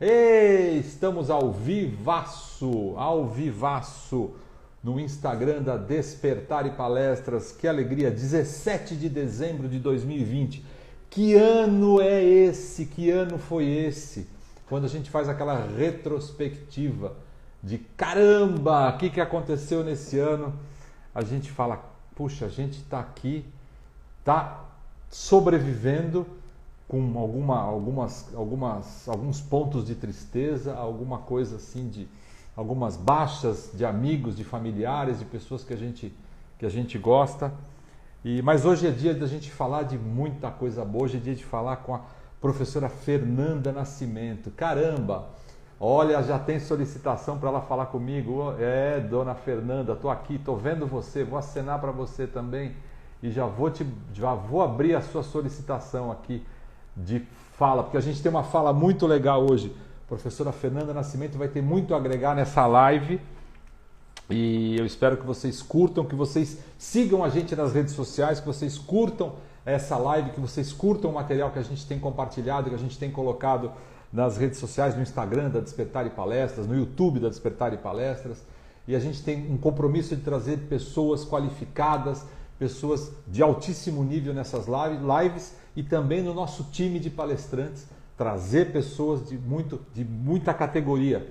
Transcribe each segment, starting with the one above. Ei, estamos ao vivaço no Instagram da Despertar e Palestras. Que alegria, 17 de dezembro de 2020. Que ano é esse? Que ano foi esse? Quando a gente faz aquela retrospectiva de caramba, o que, que aconteceu nesse ano? A gente fala, puxa, a gente está aqui, está sobrevivendo com alguns pontos de tristeza, alguma coisa assim, de algumas baixas de amigos, de familiares, de pessoas que a gente gosta. Mas hoje é dia de a gente falar de muita coisa boa, hoje é dia de falar com a professora Fernanda Nascimento. Caramba! Olha, já tem solicitação para ela falar comigo. É, dona Fernanda, estou aqui, estou vendo você, vou acenar para você também e já vou abrir a sua solicitação aqui de fala, porque a gente tem uma fala muito legal hoje. A professora Fernanda Nascimento vai ter muito a agregar nessa live e eu espero que vocês curtam, que vocês sigam a gente nas redes sociais, que vocês curtam essa live, que vocês curtam o material que a gente tem compartilhado, que a gente tem colocado nas redes sociais, no Instagram da Despertar e Palestras, no YouTube da Despertar e Palestras. E a gente tem um compromisso de trazer pessoas qualificadas, pessoas de altíssimo nível nessas lives e também no nosso time de palestrantes, trazer pessoas de muita categoria,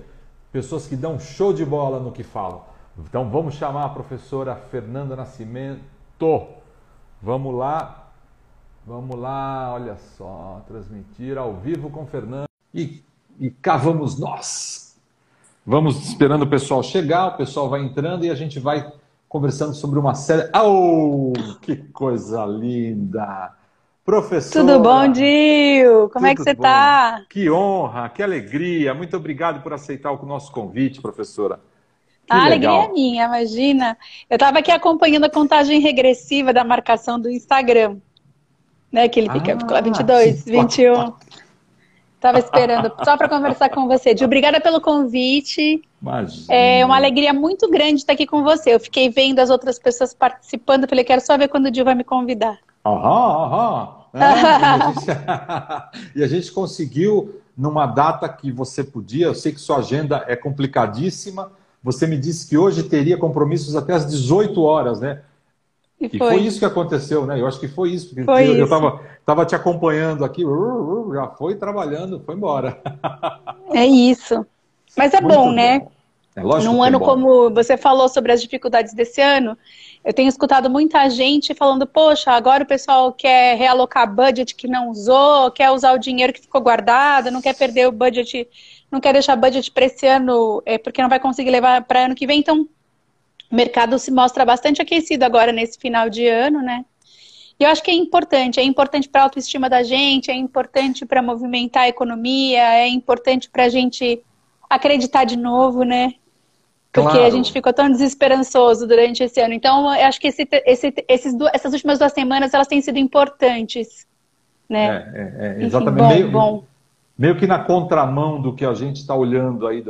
pessoas que dão show de bola no que falam. Então vamos chamar a professora Fernanda Nascimento. Vamos lá, olha só, transmitir ao vivo com Fernanda. E cá vamos nós. Vamos esperando o pessoal chegar, o pessoal vai entrando e a gente vai conversando sobre uma série... Oh, que coisa linda! Professora... Tudo bom, Dill? Como é que você está? Que honra, que alegria! Muito obrigado por aceitar o nosso convite, professora. A alegria é minha, imagina. Eu estava aqui acompanhando a contagem regressiva da marcação do Instagram, né? Que ele fica 22, 21... Estava esperando só para conversar com você. Dill, obrigada pelo convite. Imagina. É uma alegria muito grande estar aqui com você. Eu fiquei vendo as outras pessoas participando. Falei, quero só ver quando o Dill vai me convidar. E a gente conseguiu numa data que você podia. Eu sei que sua agenda é complicadíssima. Você me disse que hoje teria compromissos até às 18 horas, né? E foi isso que aconteceu, né? Eu acho que foi isso. Eu estava te acompanhando aqui, já foi trabalhando, foi embora. É isso. Mas é bom, né? É lógico. Num ano como você falou sobre as dificuldades desse ano, eu tenho escutado muita gente falando, poxa, agora o pessoal quer realocar budget que não usou, quer usar o dinheiro que ficou guardado, não quer perder o budget, não quer deixar budget para esse ano, porque não vai conseguir levar para ano que vem, então... O mercado se mostra bastante aquecido agora nesse final de ano, né? E eu acho que é importante para a autoestima da gente, é importante para movimentar a economia, é importante para a gente acreditar de novo, né? Porque claro, a gente ficou tão desesperançoso durante esse ano. Então, eu acho que essas últimas 2 semanas, elas têm sido importantes, né? Exatamente. Enfim, meio que na contramão do que a gente está olhando aí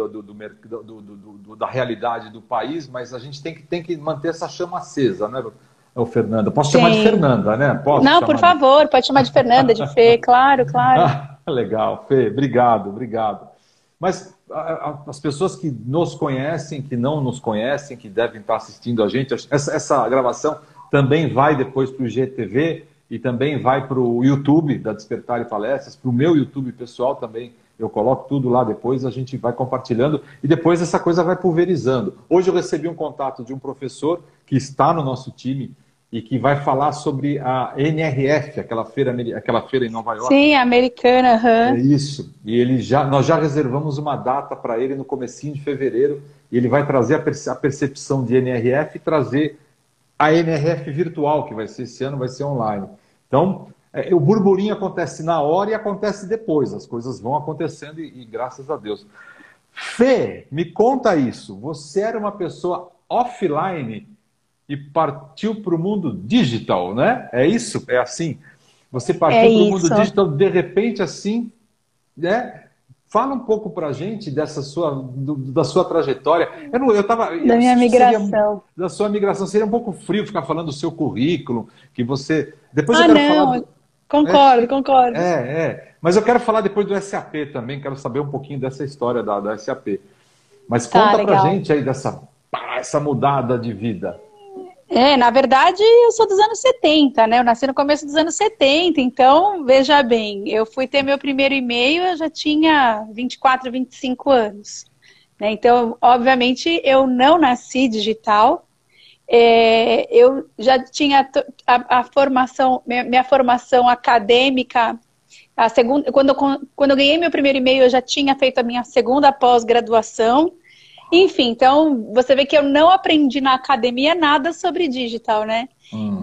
da realidade do país, mas a gente tem que manter essa chama acesa, né, Fernanda? Posso chamar de Fernanda, né? Não, por favor, pode chamar de Fernanda, de Fê, claro, claro. Legal, Fê, obrigado, obrigado. Mas as pessoas que nos conhecem, que não nos conhecem, que devem estar assistindo a gente, essa gravação também vai depois para o IGTV, e também vai para o YouTube da Despertar e Palestras, para o meu YouTube pessoal também. Eu coloco tudo lá depois, a gente vai compartilhando e depois essa coisa vai pulverizando. Hoje eu recebi um contato de um professor que está no nosso time e que vai falar sobre a NRF, aquela feira em Nova York. Sim, americana. Uhum. É isso. E nós já reservamos uma data para ele no comecinho de fevereiro e ele vai trazer a percepção de NRF e trazer... a NRF virtual, que vai ser esse ano, vai ser online. Então, o burburinho acontece na hora e acontece depois. As coisas vão acontecendo e graças a Deus. Fê, me conta isso. Você era uma pessoa offline e partiu para o mundo digital, né? É isso? É assim? Você partiu para o mundo digital, de repente, assim, né? Fala um pouco pra gente da sua trajetória. Da minha migração. Da sua migração. Seria um pouco frio ficar falando do seu currículo, que você... Depois eu quero falar... Concordo. Mas eu quero falar depois do SAP também, quero saber um pouquinho dessa história da SAP. Mas conta pra gente aí dessa mudada de vida. Na verdade, eu sou dos anos 70, né? Eu nasci no começo dos anos 70, então, veja bem, eu fui ter meu primeiro e-mail, eu já tinha 24, 25 anos. Né? Então, obviamente, eu não nasci digital, eu já tinha a formação, minha formação acadêmica, a segunda, quando eu ganhei meu primeiro e-mail, eu já tinha feito a minha segunda pós-graduação. Enfim, então você vê que eu não aprendi na academia nada sobre digital, né?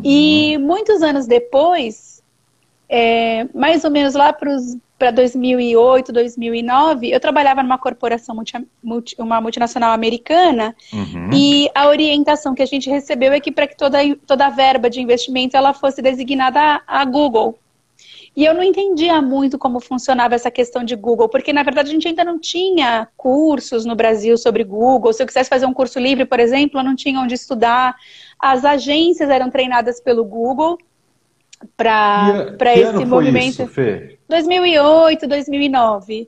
E muitos anos depois, mais ou menos lá para 2008, 2009, eu trabalhava numa corporação, uma multinacional americana, e a orientação que a gente recebeu é que para que toda a verba de investimento ela fosse designada a Google. E eu não entendia muito como funcionava essa questão de Google, porque, na verdade, a gente ainda não tinha cursos no Brasil sobre Google. Se eu quisesse fazer um curso livre, por exemplo, eu não tinha onde estudar. As agências eram treinadas pelo Google para esse movimento. Que ano foi isso, Fê? 2008, 2009.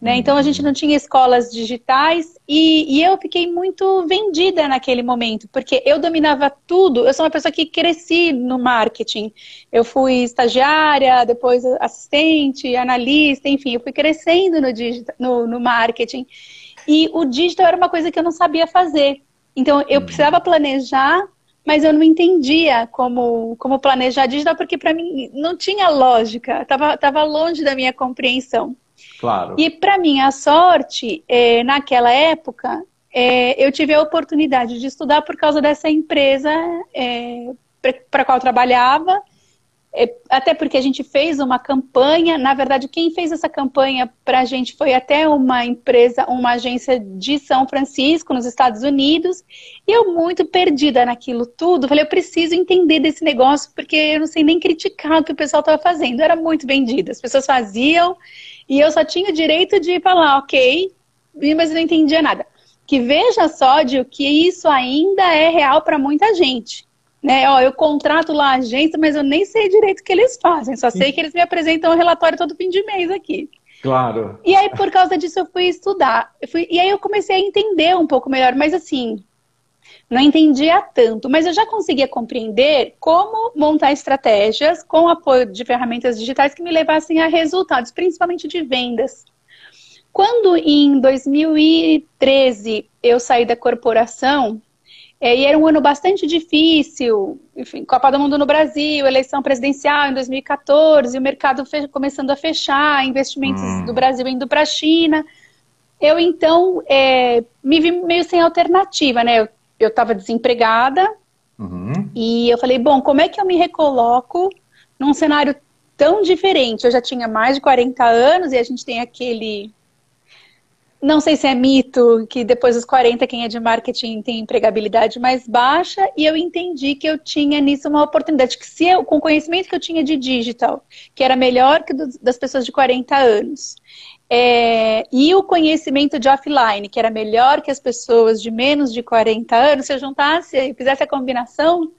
Né? Então, a gente não tinha escolas digitais e eu fiquei muito vendida naquele momento, porque eu dominava tudo. Eu sou uma pessoa que cresci no marketing. Eu fui estagiária, depois assistente, analista, enfim, eu fui crescendo no marketing. E o digital era uma coisa que eu não sabia fazer. Então, eu precisava planejar, mas eu não entendia como planejar digital, porque para mim não tinha lógica, tava longe da minha compreensão. Claro. E para minha sorte, naquela época, eu tive a oportunidade de estudar por causa dessa empresa para a qual eu trabalhava, até porque a gente fez uma campanha. Na verdade, quem fez essa campanha para a gente foi até uma agência de São Francisco, nos Estados Unidos, e eu muito perdida naquilo tudo, falei, eu preciso entender desse negócio, porque eu não sei nem criticar o que o pessoal estava fazendo, eu era muito vendida, as pessoas faziam... E eu só tinha o direito de falar, ok, mas não entendia nada. Que veja só, Dill, que isso ainda é real para muita gente. Né? Ó, eu contrato lá a agência, mas eu nem sei direito o que eles fazem. Só sei que eles me apresentam um relatório todo fim de mês aqui. Claro. E aí, por causa disso, eu fui estudar. E aí eu comecei a entender um pouco melhor, mas assim... Não entendia tanto, mas eu já conseguia compreender como montar estratégias com o apoio de ferramentas digitais que me levassem a resultados, principalmente de vendas. Quando em 2013 eu saí da corporação, e era um ano bastante difícil, enfim, Copa do Mundo no Brasil, eleição presidencial em 2014, o mercado começando a fechar, investimentos do Brasil indo para a China, eu então me vi meio sem alternativa, né? Eu estava desempregada e eu falei, bom, como é que eu me recoloco num cenário tão diferente? Eu já tinha mais de 40 anos e a gente tem aquele, não sei se é mito, que depois dos 40 quem é de marketing tem empregabilidade mais baixa, e eu entendi que eu tinha nisso uma oportunidade, que se eu, com o conhecimento que eu tinha de digital, que era melhor que das pessoas de 40 anos... e o conhecimento de offline, que era melhor que as pessoas de menos de 40 anos, se eu juntasse e fizesse a combinação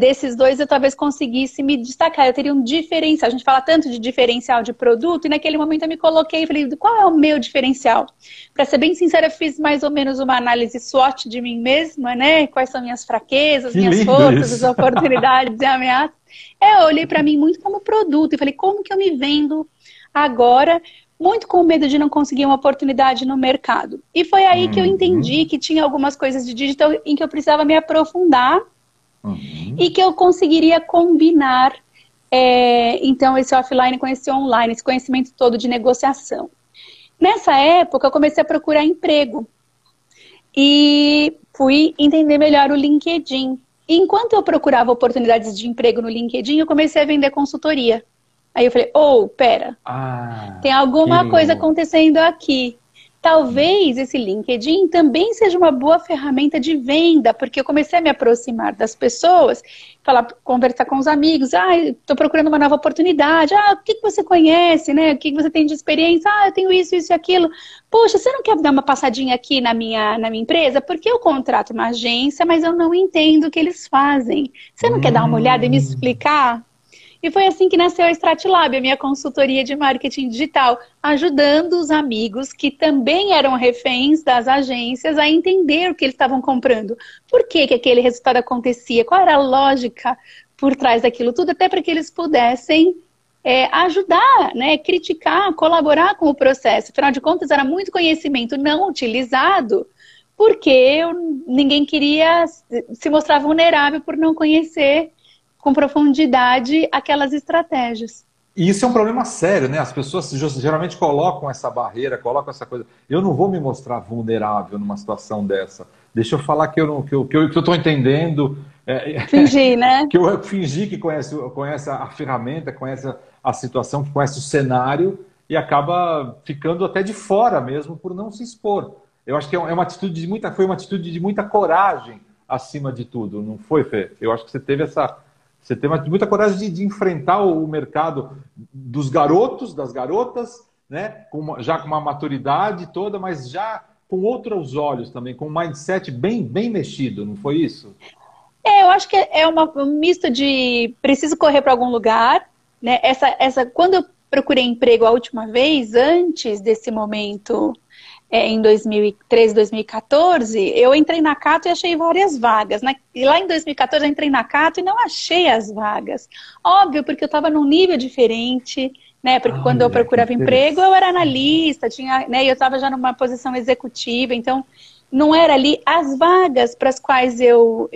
desses dois, eu talvez conseguisse me destacar, eu teria um diferencial. A gente fala tanto de diferencial de produto, e naquele momento eu me coloquei e falei, qual é o meu diferencial? Para ser bem sincera, eu fiz mais ou menos uma análise SWOT de mim mesma, né? Quais são minhas fraquezas, minhas forças, as oportunidades e ameaças. Eu olhei para mim muito como produto e falei, como que eu me vendo agora? Muito com medo de não conseguir uma oportunidade no mercado. E foi aí que eu entendi que tinha algumas coisas de digital em que eu precisava me aprofundar e que eu conseguiria combinar, então, esse offline com esse online, esse conhecimento todo de negociação. Nessa época, eu comecei a procurar emprego e fui entender melhor o LinkedIn. E enquanto eu procurava oportunidades de emprego no LinkedIn, eu comecei a vender consultoria. Aí eu falei, pera, tem alguma coisa acontecendo aqui. Talvez esse LinkedIn também seja uma boa ferramenta de venda, porque eu comecei a me aproximar das pessoas, conversar com os amigos, estou procurando uma nova oportunidade, o que você conhece, né? O que você tem de experiência? Eu tenho isso, isso e aquilo. Poxa, você não quer dar uma passadinha aqui na minha empresa? Porque eu contrato uma agência, mas eu não entendo o que eles fazem. Você não quer dar uma olhada e me explicar? E foi assim que nasceu a Stratlab, a minha consultoria de marketing digital, ajudando os amigos que também eram reféns das agências a entender o que eles estavam comprando. Por que que aquele resultado acontecia? Qual era a lógica por trás daquilo tudo? Até para que eles pudessem ajudar, né, criticar, colaborar com o processo. Afinal de contas, era muito conhecimento não utilizado, porque ninguém queria se mostrar vulnerável por não conhecer com profundidade aquelas estratégias. E isso é um problema sério, né? As pessoas geralmente colocam essa barreira, colocam essa coisa. Eu não vou me mostrar vulnerável numa situação dessa. Deixa eu falar que eu estou entendendo. Fingir, né? Que eu fingi que conhece a ferramenta, conhece a situação, conhece o cenário e acaba ficando até de fora mesmo por não se expor. Eu acho que é uma atitude de muita, foi uma atitude de muita coragem acima de tudo, não foi, Fê? Eu acho que você teve essa... Você tem muita coragem de enfrentar o mercado dos garotos, das garotas, né? Já com uma maturidade toda, mas já com outros olhos também, com um mindset bem mexido, não foi isso? É, eu acho que é um misto de preciso correr para algum lugar, né? Quando eu procurei emprego a última vez, antes desse momento... em 2013, 2014, eu entrei na Catho e achei várias vagas. E lá em 2014 eu entrei na Catho e não achei as vagas. Óbvio, porque eu estava num nível diferente, né? Porque quando eu procurava emprego, eu era analista, tinha, né? Eu estava já numa posição executiva, então não era ali as vagas para as quais eu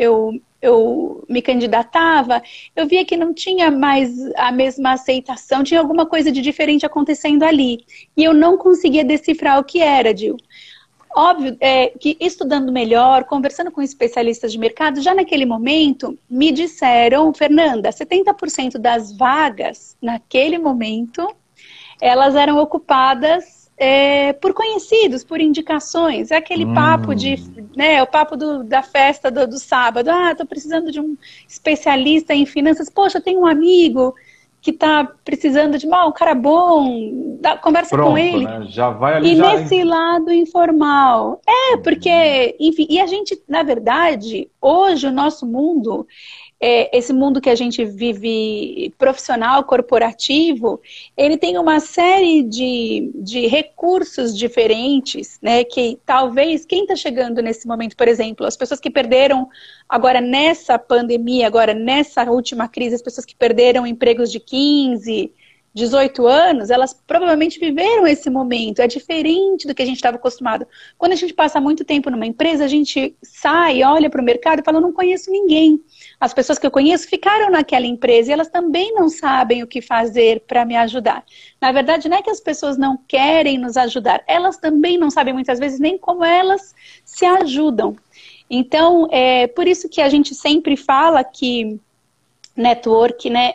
me candidatava. Eu via que não tinha mais a mesma aceitação, tinha alguma coisa de diferente acontecendo ali. E eu não conseguia decifrar o que era, Dill. Óbvio que estudando melhor, conversando com especialistas de mercado, já naquele momento me disseram, Fernanda, 70% das vagas naquele momento, elas eram ocupadas por conhecidos, por indicações. É aquele papo de, né, o papo da festa do sábado. Ah, tô precisando de um especialista em finanças. Poxa, eu tenho um amigo que tá precisando de um cara bom. Conversa com ele. Né? Já vai ali, nesse lado informal. É, porque, enfim, e a gente, na verdade, hoje o nosso mundo... esse mundo que a gente vive profissional, corporativo, ele tem uma série de recursos diferentes, né? Que talvez, quem está chegando nesse momento, por exemplo, as pessoas que perderam agora nessa pandemia, agora nessa última crise, as pessoas que perderam empregos de 15, 18 anos, elas provavelmente viveram esse momento. É diferente do que a gente estava acostumado. Quando a gente passa muito tempo numa empresa, a gente sai, olha para o mercado e fala, não conheço ninguém. As pessoas que eu conheço ficaram naquela empresa e elas também não sabem o que fazer para me ajudar. Na verdade, não é que as pessoas não querem nos ajudar. Elas também não sabem, muitas vezes, nem como elas se ajudam. Então, por isso que a gente sempre fala que network, né,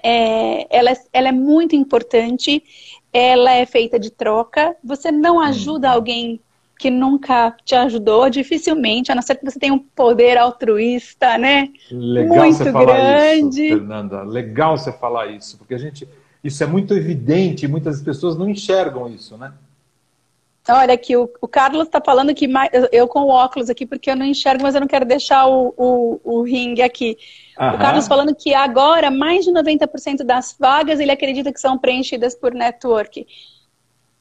ela é muito importante, ela é feita de troca. Você não ajuda alguém que nunca te ajudou, dificilmente, a não ser que você tenha um poder altruísta, né? Legal muito você falar grande. Isso, Fernanda. Legal você falar isso, porque a gente... Isso é muito evidente, muitas pessoas não enxergam isso, né? Olha aqui, o Carlos está falando que... Eu com o óculos aqui, porque eu não enxergo, mas eu não quero deixar o ringue aqui. Aham. O Carlos falando que agora, mais de 90% das vagas, ele acredita que são preenchidas por network.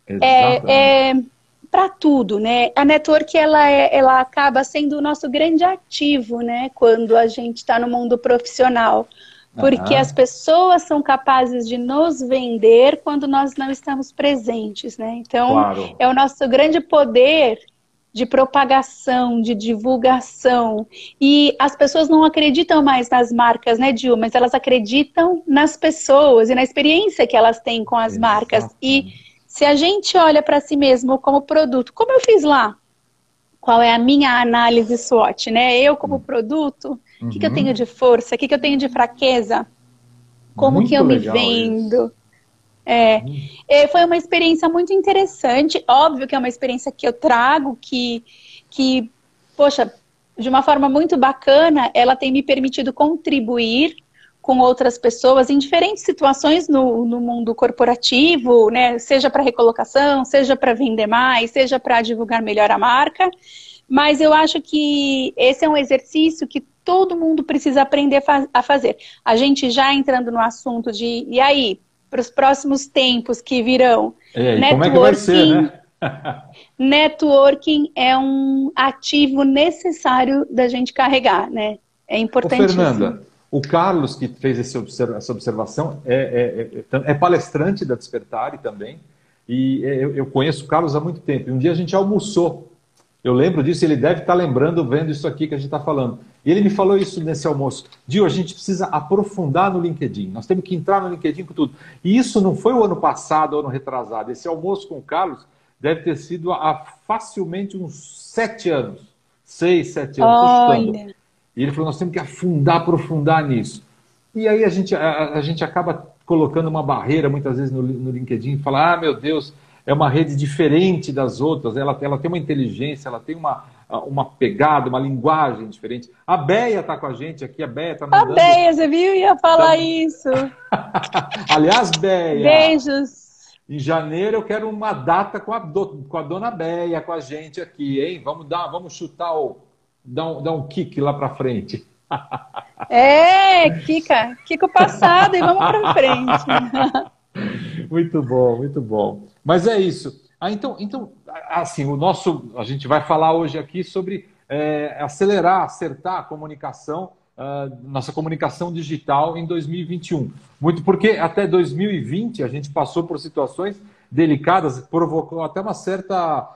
Exatamente. Para tudo, né? A network, ela acaba sendo o nosso grande ativo, né? Quando a gente está no mundo profissional. Porque as pessoas são capazes de nos vender quando nós não estamos presentes, né? Então, claro, é o nosso grande poder de propagação, de divulgação. E as pessoas não acreditam mais nas marcas, né, Dill? Mas elas acreditam nas pessoas e na experiência que elas têm com as marcas. E... se a gente olha para si mesmo como produto, como eu fiz lá, qual é a minha análise SWOT, né? Eu como produto, o que eu tenho de força, o que eu tenho de fraqueza, como muito que eu me vendo. Foi uma experiência muito interessante, óbvio que é uma experiência que eu trago, que poxa, de uma forma muito bacana, ela tem me permitido contribuir com outras pessoas em diferentes situações no mundo corporativo, né? Seja para recolocação, seja para vender mais, seja para divulgar melhor a marca. Mas eu acho que esse é um exercício que todo mundo precisa aprender a fazer. A gente já entrando no assunto de, e aí, para os próximos tempos que virão, networking, como é que vai ser, né? Networking é um ativo necessário da gente carregar, né? É importantíssimo. Ô Fernanda, o Carlos que fez essa observação é palestrante da Despertar também, e eu conheço o Carlos há muito tempo, e um dia a gente almoçou. Eu lembro disso, ele deve estar lembrando, vendo isso aqui que a gente está falando. E ele me falou isso nesse almoço. Dill, a gente precisa aprofundar no LinkedIn. Nós temos que entrar no LinkedIn com tudo. E isso não foi o ano passado, o ano retrasado. Esse almoço com o Carlos deve ter sido há facilmente uns 7 anos. 6, 7 anos. Olha. E ele falou, nós temos que aprofundar nisso. E aí a gente acaba colocando uma barreira, muitas vezes, no LinkedIn e fala, ah, meu Deus... É uma rede diferente das outras, ela tem uma inteligência, ela tem uma pegada, uma linguagem diferente. A Béia está com a gente aqui, a Béia está mandando... A Béia, você viu? Ia falar isso. Aliás, Béia... Beijos. Em janeiro eu quero uma data com a dona Béia, com a gente aqui, hein? Vamos chutar, dar um kick lá para frente. É, Kika passado e vamos para frente. Muito bom, muito bom. Mas é isso. Ah, então assim, a gente vai falar hoje aqui sobre acelerar, acertar a comunicação, nossa comunicação digital em 2021. Muito porque até 2020 a gente passou por situações delicadas, provocou até uma certa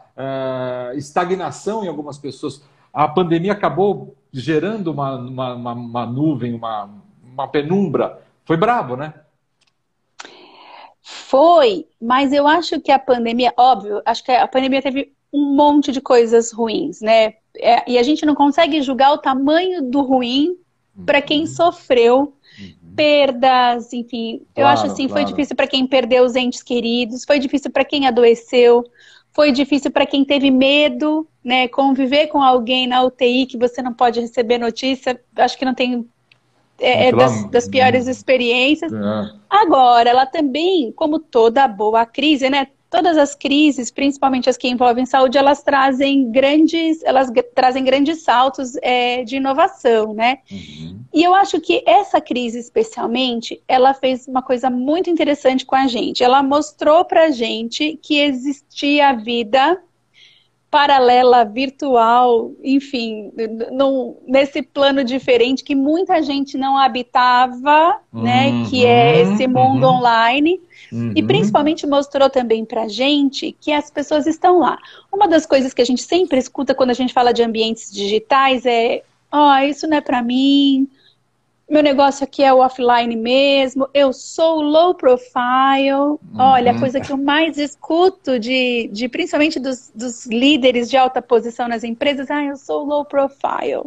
estagnação em algumas pessoas. A pandemia acabou gerando uma nuvem, uma penumbra. Foi brabo, né? Foi, mas eu acho que a pandemia, óbvio, acho que a pandemia teve um monte de coisas ruins, né? E a gente não consegue julgar o tamanho do ruim para quem sofreu perdas, enfim. Claro, eu acho assim, claro. Foi difícil para quem perdeu os entes queridos, foi difícil para quem adoeceu, foi difícil para quem teve medo, né? Conviver com alguém na UTI que você não pode receber notícia, acho que não tem... das piores experiências. Agora, ela também, como toda boa crise, né? Todas as crises, principalmente as que envolvem saúde, elas trazem grandes saltos de inovação, né? E eu acho que essa crise, especialmente, ela fez uma coisa muito interessante com a gente. Ela mostrou pra gente que existia a vida paralela, virtual, enfim, nesse plano diferente que muita gente não habitava, né, que é esse mundo online, e principalmente mostrou também pra gente que as pessoas estão lá. Uma das coisas que a gente sempre escuta quando a gente fala de ambientes digitais é, isso não é pra mim, meu negócio aqui é o offline mesmo, eu sou low profile. Olha, a coisa que eu mais escuto de principalmente dos líderes de alta posição nas empresas, eu sou low profile.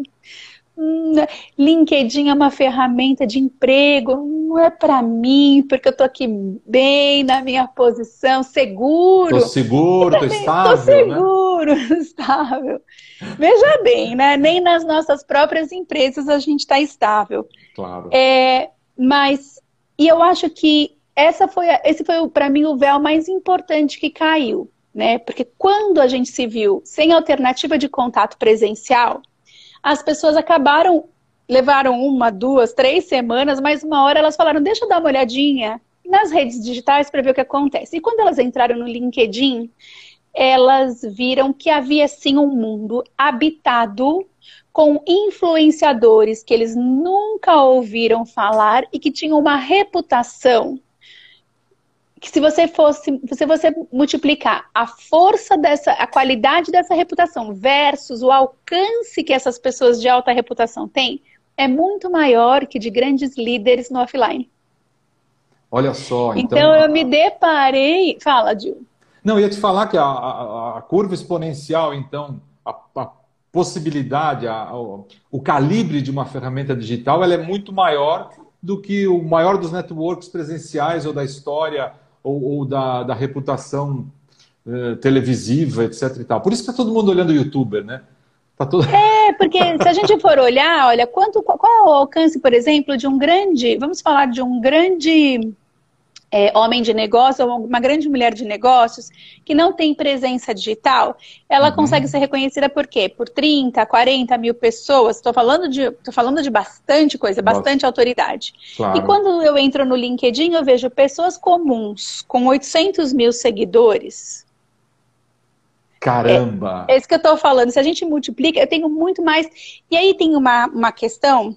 LinkedIn é uma ferramenta de emprego, não é pra mim, porque eu tô aqui bem na minha posição, seguro. Tô seguro, também, tô estável. Tô seguro, né? Estável. Veja bem, né? Nem nas nossas próprias empresas a gente tá estável. Claro. E eu acho que esse foi pra mim o véu mais importante que caiu, né? Porque quando a gente se viu sem alternativa de contato presencial, as pessoas levaram 1, 2, 3 semanas, mas uma hora elas falaram, deixa eu dar uma olhadinha nas redes digitais para ver o que acontece. E quando elas entraram no LinkedIn, elas viram que havia sim um mundo habitado com influenciadores que eles nunca ouviram falar e que tinham uma reputação que se você multiplicar a força a qualidade dessa reputação versus o alcance que essas pessoas de alta reputação têm, é muito maior que de grandes líderes no offline. Olha só, então eu me deparei... Fala, Dill. Não, eu ia te falar que a curva exponencial, então, a possibilidade, o calibre de uma ferramenta digital, ela é muito maior do que o maior dos networks presenciais ou da história... ou da reputação televisiva, etc e tal. Por isso que tá todo mundo olhando o youtuber, né? Tá todo... porque se a gente for olhar, olha, qual é o alcance, por exemplo, de um grande... Vamos falar de um grande homem de negócio ou uma grande mulher de negócios que não tem presença digital, ela consegue ser reconhecida por quê? Por 30, 40 mil pessoas. Tô falando de bastante coisa, bastante autoridade. Claro. E quando eu entro no LinkedIn, eu vejo pessoas comuns com 800 mil seguidores. Caramba! É isso que eu tô falando. Se a gente multiplica, eu tenho muito mais. E aí tem uma questão...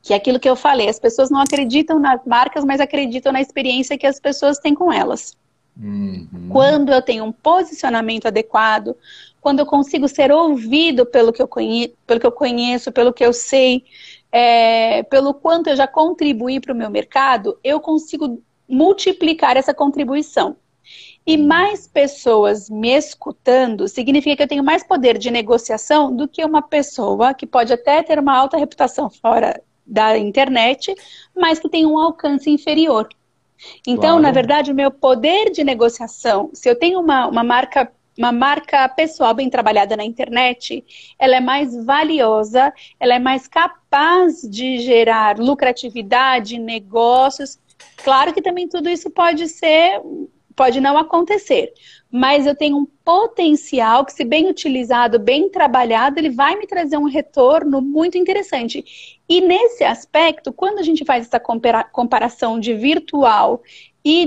que é aquilo que eu falei, as pessoas não acreditam nas marcas, mas acreditam na experiência que as pessoas têm com elas. Quando eu tenho um posicionamento adequado, quando eu consigo ser ouvido pelo que eu conheço, pelo que eu sei, pelo quanto eu já contribuí para o meu mercado, eu consigo multiplicar essa contribuição. E mais pessoas me escutando significa que eu tenho mais poder de negociação do que uma pessoa que pode até ter uma alta reputação fora da internet, mas que tem um alcance inferior. Então, na verdade, o meu poder de negociação, se eu tenho uma marca pessoal bem trabalhada na internet, ela é mais valiosa, ela é mais capaz de gerar lucratividade, negócios. Claro que também tudo isso pode não acontecer, mas eu tenho um potencial que, se bem utilizado, bem trabalhado, ele vai me trazer um retorno muito interessante. E nesse aspecto, quando a gente faz essa comparação de virtual e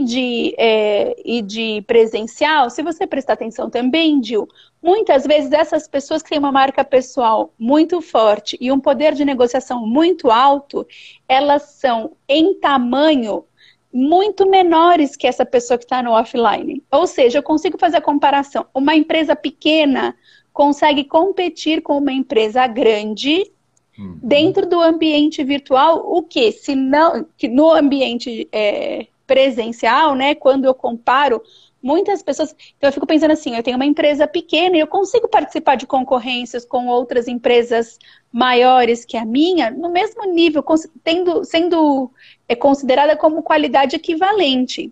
de presencial, se você prestar atenção também, Dill, muitas vezes essas pessoas que têm uma marca pessoal muito forte e um poder de negociação muito alto, elas são em tamanho muito menores que essa pessoa que está no offline. Ou seja, eu consigo fazer a comparação. Uma empresa pequena consegue competir com uma empresa grande dentro do ambiente virtual, o que? Se não, que no ambiente presencial, né? Quando eu comparo, muitas pessoas... Então eu fico pensando assim, eu tenho uma empresa pequena e eu consigo participar de concorrências com outras empresas maiores que a minha, no mesmo nível, sendo considerada como qualidade equivalente.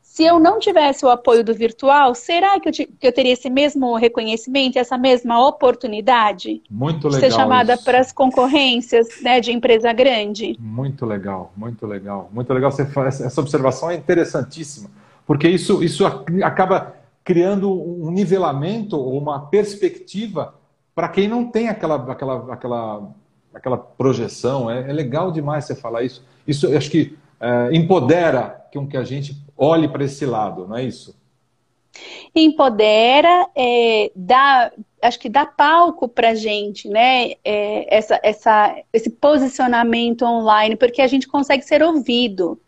Se eu não tivesse o apoio do virtual, será que eu teria esse mesmo reconhecimento, essa mesma oportunidade? Muito legal. Ser chamada para as concorrências, né, de empresa grande? Muito legal, muito legal. Muito legal. Essa observação é interessantíssima, porque isso acaba criando um nivelamento, uma perspectiva para quem não tem aquela projeção. É legal demais você falar isso. Isso, eu acho que empodera com que a gente olhe para esse lado, não é isso? Empodera, acho que dá palco para a gente, né? Esse posicionamento online, porque a gente consegue ser ouvido.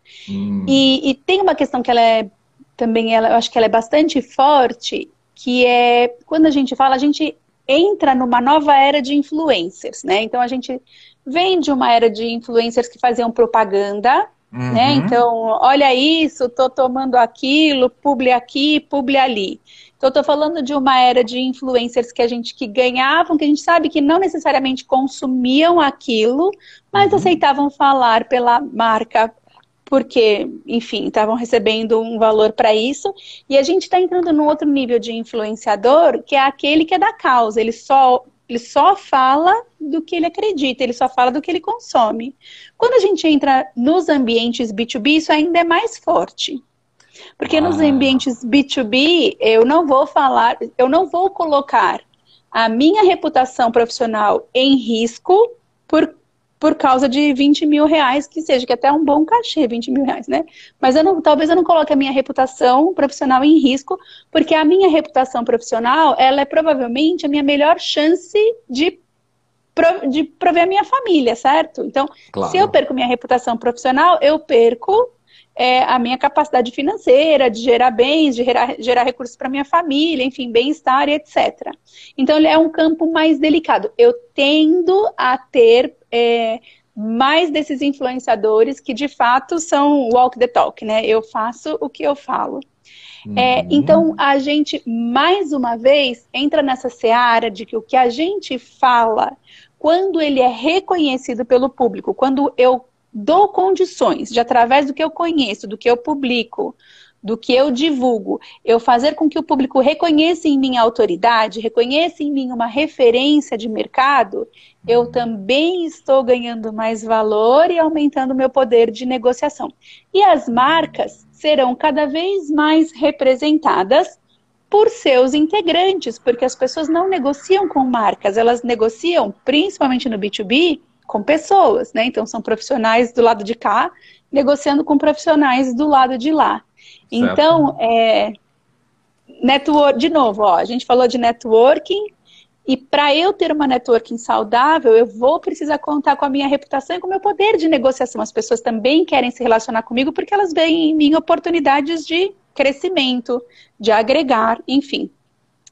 E tem uma questão que eu acho que ela é bastante forte, que é quando a gente fala, a gente entra numa nova era de influencers, né? Então a gente vem de uma era de influencers que faziam propaganda, né? Então, olha isso, tô tomando aquilo, publi aqui, publi ali. Então, eu tô falando de uma era de influencers que ganhavam, que a gente sabe que não necessariamente consumiam aquilo, mas aceitavam falar pela marca, porque, enfim, estavam recebendo um valor para isso. E a gente está entrando num outro nível de influenciador, que é aquele que é da causa, ele só fala do que ele acredita, ele só fala do que ele consome. Quando a gente entra nos ambientes B2B, isso ainda é mais forte. Porque nos ambientes B2B, eu não vou colocar a minha reputação profissional em risco por causa de 20 mil reais, que seja, que até é um bom cachê, 20 mil reais, né? Mas talvez eu não coloque a minha reputação profissional em risco, porque a minha reputação profissional, ela é provavelmente a minha melhor chance de prover a minha família, certo? Então, se eu perco minha reputação profissional, eu perco a minha capacidade financeira de gerar bens, de gerar recursos para minha família, enfim, bem-estar, etc. Então, ele é um campo mais delicado. Eu tendo a ter mais desses influenciadores que, de fato, são walk the talk, né? Eu faço o que eu falo. Então, a gente, mais uma vez, entra nessa seara de que o que a gente fala, quando ele é reconhecido pelo público, quando eu dou condições de, através do que eu conheço, do que eu publico, do que eu divulgo, eu fazer com que o público reconheça em mim a autoridade, reconheça em mim uma referência de mercado, eu também estou ganhando mais valor e aumentando o meu poder de negociação. E as marcas serão cada vez mais representadas por seus integrantes, porque as pessoas não negociam com marcas, elas negociam, principalmente no B2B, com pessoas, né? Então são profissionais do lado de cá, negociando com profissionais do lado de lá. Certo. Então, network, de novo, ó, a gente falou de networking, e para eu ter uma networking saudável, eu vou precisar contar com a minha reputação e com o meu poder de negociação. As pessoas também querem se relacionar comigo porque elas veem em mim oportunidades de crescimento, de agregar, enfim.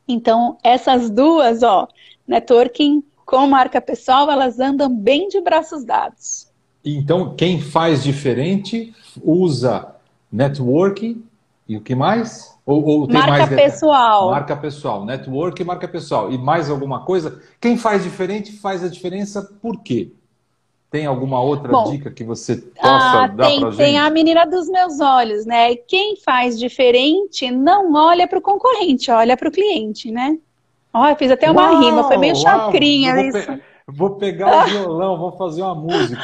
Então, essas duas, ó, networking com marca pessoal, elas andam bem de braços dados. Então, quem faz diferente usa networking e o que mais? Ou tem marca mais pessoal. Marca pessoal, networking e marca pessoal. E mais alguma coisa? Quem faz diferente faz a diferença por quê? Tem alguma outra dica que você possa dar pra gente? Tem a menina dos meus olhos, né? Quem faz diferente não olha para o concorrente, olha para o cliente, né? Ó, fiz até uma rima, foi meio chacrinha isso. Vou pegar o violão, vou fazer uma música.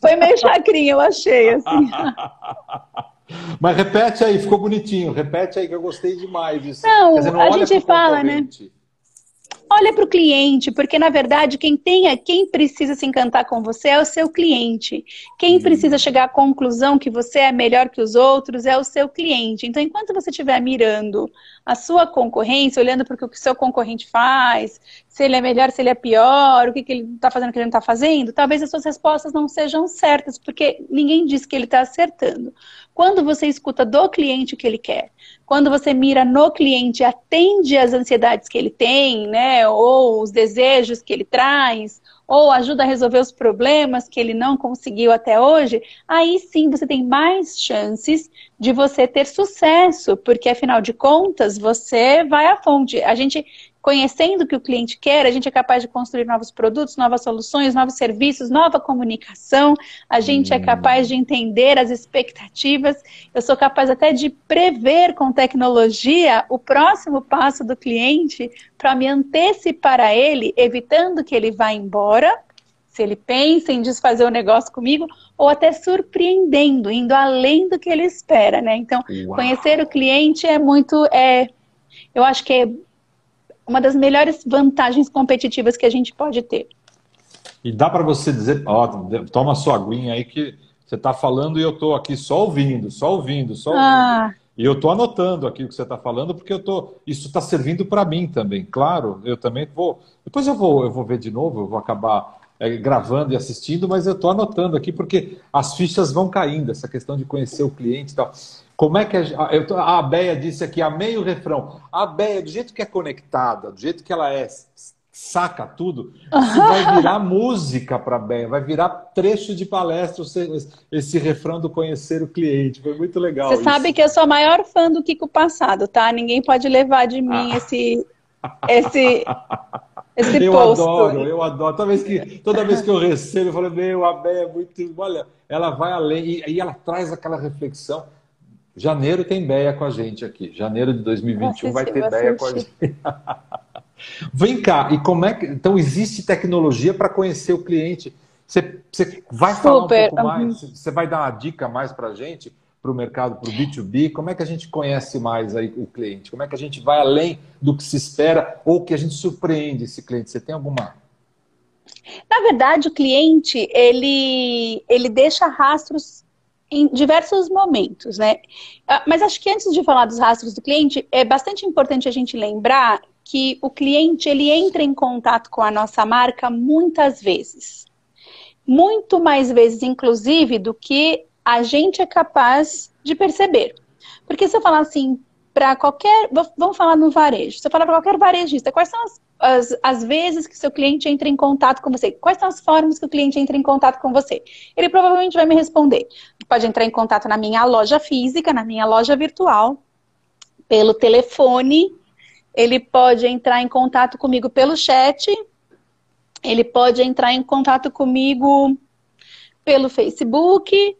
Foi meio chacrinha, eu achei, assim. Mas repete aí, ficou bonitinho. Repete aí que eu gostei demais disso. Não, dizer, não a gente fala, né? Olha para o cliente, porque na verdade quem precisa se encantar com você é o seu cliente. Quem precisa chegar à conclusão que você é melhor que os outros é o seu cliente. Então, enquanto você estiver mirando a sua concorrência, olhando para o que o seu concorrente faz, se ele é melhor, se ele é pior, o que ele está fazendo, o que ele não está fazendo, talvez as suas respostas não sejam certas, porque ninguém diz que ele está acertando. Quando você escuta do cliente o que ele quer, quando você mira no cliente, atende às ansiedades que ele tem, né? Ou os desejos que ele traz, ou ajuda a resolver os problemas que ele não conseguiu até hoje, aí sim você tem mais chances de você ter sucesso, porque afinal de contas você vai à fonte. A gente, conhecendo o que o cliente quer, a gente é capaz de construir novos produtos, novas soluções, novos serviços, nova comunicação, a gente é capaz de entender as expectativas, eu sou capaz até de prever com tecnologia o próximo passo do cliente para me antecipar a ele, evitando que ele vá embora, se ele pensa em desfazer o negócio comigo, ou até surpreendendo, indo além do que ele espera, né? Então, conhecer o cliente é muito, eu acho que é uma das melhores vantagens competitivas que a gente pode ter. E dá para você dizer, ó, toma sua aguinha aí que você está falando e eu estou aqui só ouvindo. E eu estou anotando aqui o que você está falando porque eu tô, isso está servindo para mim também. Claro, eu também vou... Depois eu vou ver de novo, eu vou acabar gravando e assistindo, mas eu estou anotando aqui porque as fichas vão caindo, essa questão de conhecer o cliente e tal. Como é que a Béia disse aqui, amei o refrão. A Béia, do jeito que é conectada, do jeito que ela é, saca tudo, isso vai virar música para a Béia, vai virar trecho de palestra esse refrão do conhecer o cliente. Foi muito legal. Você sabe que eu sou a maior fã do Kiko Passado, tá? Ninguém pode levar de mim esse posto. Eu adoro. Toda vez que eu recebo, eu falo, meu, a Béia é muito... Olha, ela vai além e ela traz aquela reflexão. Janeiro tem Béia com a gente aqui. Janeiro de 2021 vai ter Béia com a gente. Vem cá, e como é que... Então, existe tecnologia para conhecer o cliente. Você vai falar um pouco mais? Você vai dar uma dica mais para a gente, para o mercado, para o B2B? Como é que a gente conhece mais aí o cliente? Como é que a gente vai além do que se espera ou que a gente surpreende esse cliente? Você tem alguma... Na verdade, o cliente, ele deixa rastros em diversos momentos, né? Mas acho que antes de falar dos rastros do cliente, é bastante importante a gente lembrar que o cliente, ele entra em contato com a nossa marca muitas vezes. Muito mais vezes, inclusive, do que a gente é capaz de perceber. Porque se eu falar assim, para qualquer... Vamos falar no varejo. Se eu falar para qualquer varejista, quais são as vezes que o seu cliente entra em contato com você? Quais são as formas que o cliente entra em contato com você? Ele provavelmente vai me responder. Pode entrar em contato na minha loja física, na minha loja virtual, pelo telefone, ele pode entrar em contato comigo pelo chat, ele pode entrar em contato comigo pelo Facebook...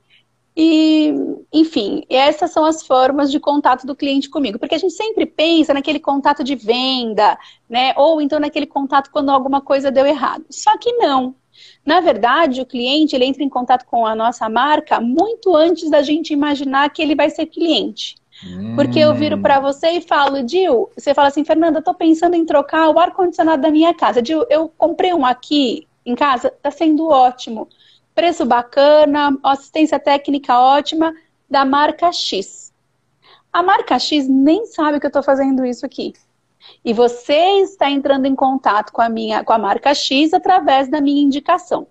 E, enfim, essas são as formas de contato do cliente comigo, porque a gente sempre pensa naquele contato de venda, né? Ou então naquele contato quando alguma coisa deu errado. Só que não. Na verdade, o cliente ele entra em contato com a nossa marca muito antes da gente imaginar que ele vai ser cliente. Porque eu viro para você e falo, Dill, você fala assim, Fernanda, eu tô pensando em trocar o ar-condicionado da minha casa. Dill, eu comprei um aqui em casa, tá sendo ótimo. Preço bacana, assistência técnica ótima, da marca X. A marca X nem sabe que eu tô fazendo isso aqui. E você está entrando em contato com a marca X através da minha indicação.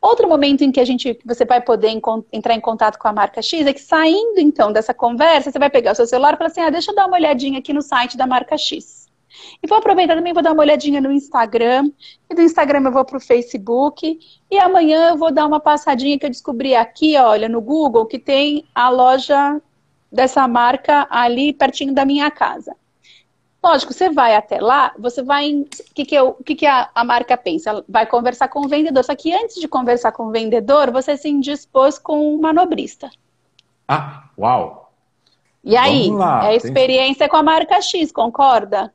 Outro momento em que você vai poder entrar em contato com a marca X é que saindo, então, dessa conversa, você vai pegar o seu celular e falar assim, ah, deixa eu dar uma olhadinha aqui no site da marca X. E vou aproveitar também, vou dar uma olhadinha no Instagram, e do Instagram eu vou para o Facebook, e amanhã eu vou dar uma passadinha que eu descobri aqui, olha, no Google, que tem a loja dessa marca ali pertinho da minha casa. Lógico, você vai até lá, você vai... O que a marca pensa? Vai conversar com o vendedor. Só que antes de conversar com o vendedor, você se indispôs com um manobrista. Ah, uau! E aí, é a experiência com a marca X, concorda?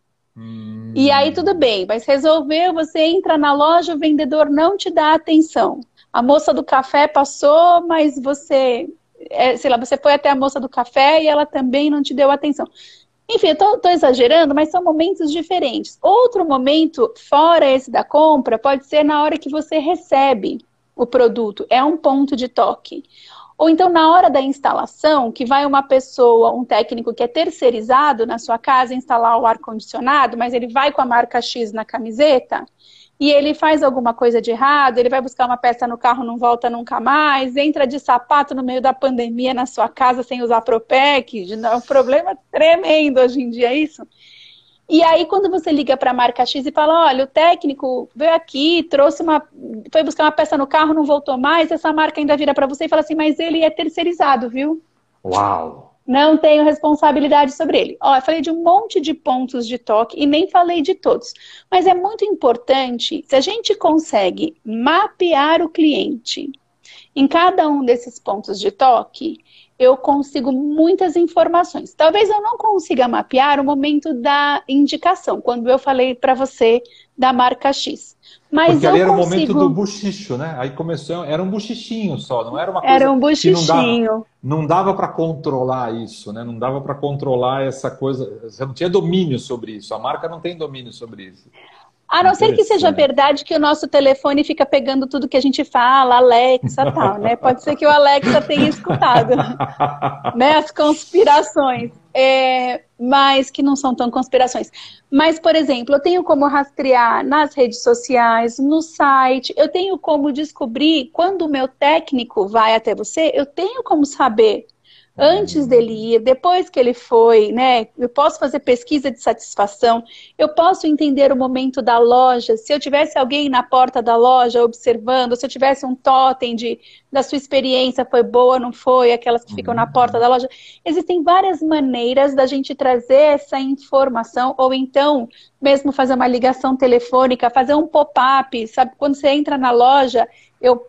E aí, tudo bem, mas resolveu, você entra na loja, o vendedor não te dá atenção. A moça do café passou, mas você... sei lá, você foi até a moça do café e ela também não te deu atenção. Enfim, eu tô exagerando, mas são momentos diferentes. Outro momento, fora esse da compra, pode ser na hora que você recebe o produto. É um ponto de toque. Ou então na hora da instalação, que vai uma pessoa, um técnico que é terceirizado na sua casa instalar o ar-condicionado, mas ele vai com a marca X na camiseta e ele faz alguma coisa de errado, ele vai buscar uma peça no carro, não volta nunca mais, entra de sapato no meio da pandemia na sua casa sem usar Propec, é um problema tremendo hoje em dia isso. E aí quando você liga para a marca X e fala, olha, o técnico veio aqui, foi buscar uma peça no carro, não voltou mais, essa marca ainda vira para você e fala assim, mas ele é terceirizado, viu? Uau! Não tenho responsabilidade sobre ele. Ó, eu falei de um monte de pontos de toque e nem falei de todos. Mas é muito importante, se a gente consegue mapear o cliente em cada um desses pontos de toque, eu consigo muitas informações. Talvez eu não consiga mapear o momento da indicação, quando eu falei para você da marca X. Mas porque ali era o momento do bochicho, né? Aí começou, era um bochichinho só, não era uma coisa... Era um bochichinho. Não dava para controlar isso, né? Não dava para controlar essa coisa, você não tinha domínio sobre isso, a marca não tem domínio sobre isso. A não ser que seja verdade que o nosso telefone fica pegando tudo que a gente fala, Alexa e tal, né? Pode ser que o Alexa tenha escutado, né? As conspirações, mas que não são tão conspirações. Mas, por exemplo, eu tenho como rastrear nas redes sociais, no site, eu tenho como descobrir quando o meu técnico vai até você, eu tenho como saber... Antes dele ir, depois que ele foi, né? Eu posso fazer pesquisa de satisfação, eu posso entender o momento da loja, se eu tivesse alguém na porta da loja observando, se eu tivesse um totem da sua experiência, foi boa, não foi, aquelas que ficam na porta da loja. Existem várias maneiras da gente trazer essa informação, ou então, mesmo fazer uma ligação telefônica, fazer um pop-up, sabe? Quando você entra na loja... Eu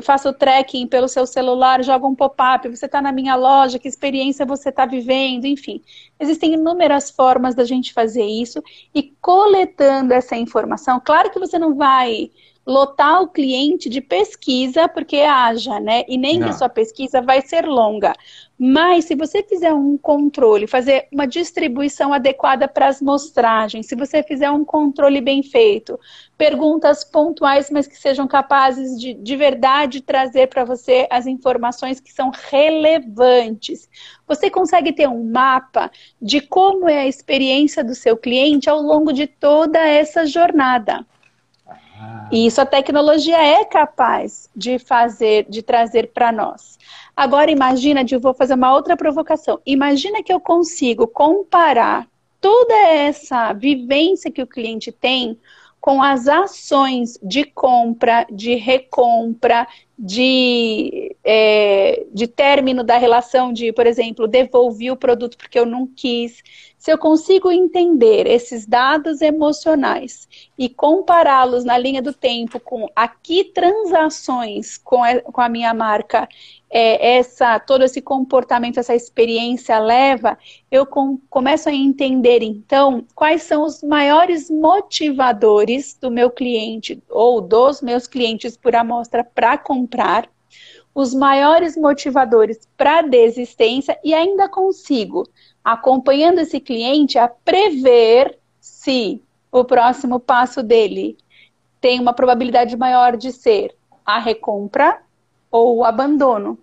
faço o tracking pelo seu celular, jogo um pop-up, você está na minha loja, que experiência você está vivendo, enfim. Existem inúmeras formas da gente fazer isso e coletando essa informação. Claro que você não vai lotar o cliente de pesquisa, porque haja, né? E nem que a sua pesquisa vai ser longa. Mas se você fizer um controle, fazer uma distribuição adequada para as mostragens, se você fizer um controle bem feito, perguntas pontuais, mas que sejam capazes de verdade trazer para você as informações que são relevantes. Você consegue ter um mapa de como é a experiência do seu cliente ao longo de toda essa jornada. E isso a tecnologia é capaz de fazer, de trazer para nós. Agora imagina, eu vou fazer uma outra provocação. Imagina que eu consigo comparar toda essa vivência que o cliente tem com as ações de compra, de recompra, de de término da relação de, por exemplo, devolvi o produto porque eu não quis. Se eu consigo entender esses dados emocionais e compará-los na linha do tempo com a que transações com a minha marca, todo esse comportamento, essa experiência leva, eu começo a entender, então, quais são os maiores motivadores do meu cliente ou dos meus clientes por amostra para comprar, os maiores motivadores para desistência e ainda consigo, acompanhando esse cliente, a prever se o próximo passo dele tem uma probabilidade maior de ser a recompra ou o abandono.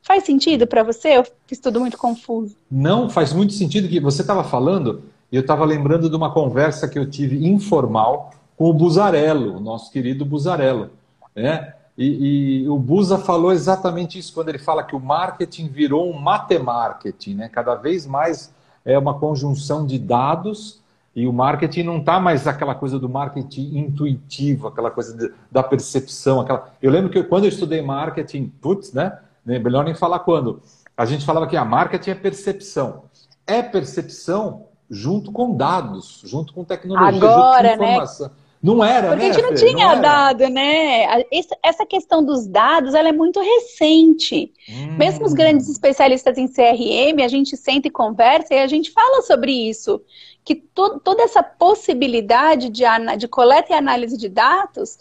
Faz sentido para você? Eu fiz tudo muito confuso. Não, faz muito sentido. Que você estava falando e eu estava lembrando de uma conversa que eu tive informal com o Buzarello, o nosso querido Buzarello, né? E o Buza falou exatamente isso quando ele fala que o marketing virou um matemarketing, né? Cada vez mais é uma conjunção de dados e o marketing não está mais aquela coisa do marketing intuitivo, aquela coisa da percepção. Eu lembro que quando eu estudei marketing, putz, né? Melhor nem falar quando. A gente falava que a marketing é percepção. É percepção junto com dados, junto com tecnologia, agora, junto com informação. Né? Não era, porque né? Porque a gente não tinha dado, né? Essa questão dos dados, ela é muito recente. Mesmo os grandes especialistas em CRM, a gente senta e conversa e a gente fala sobre isso. Que toda essa possibilidade de coleta e análise de dados,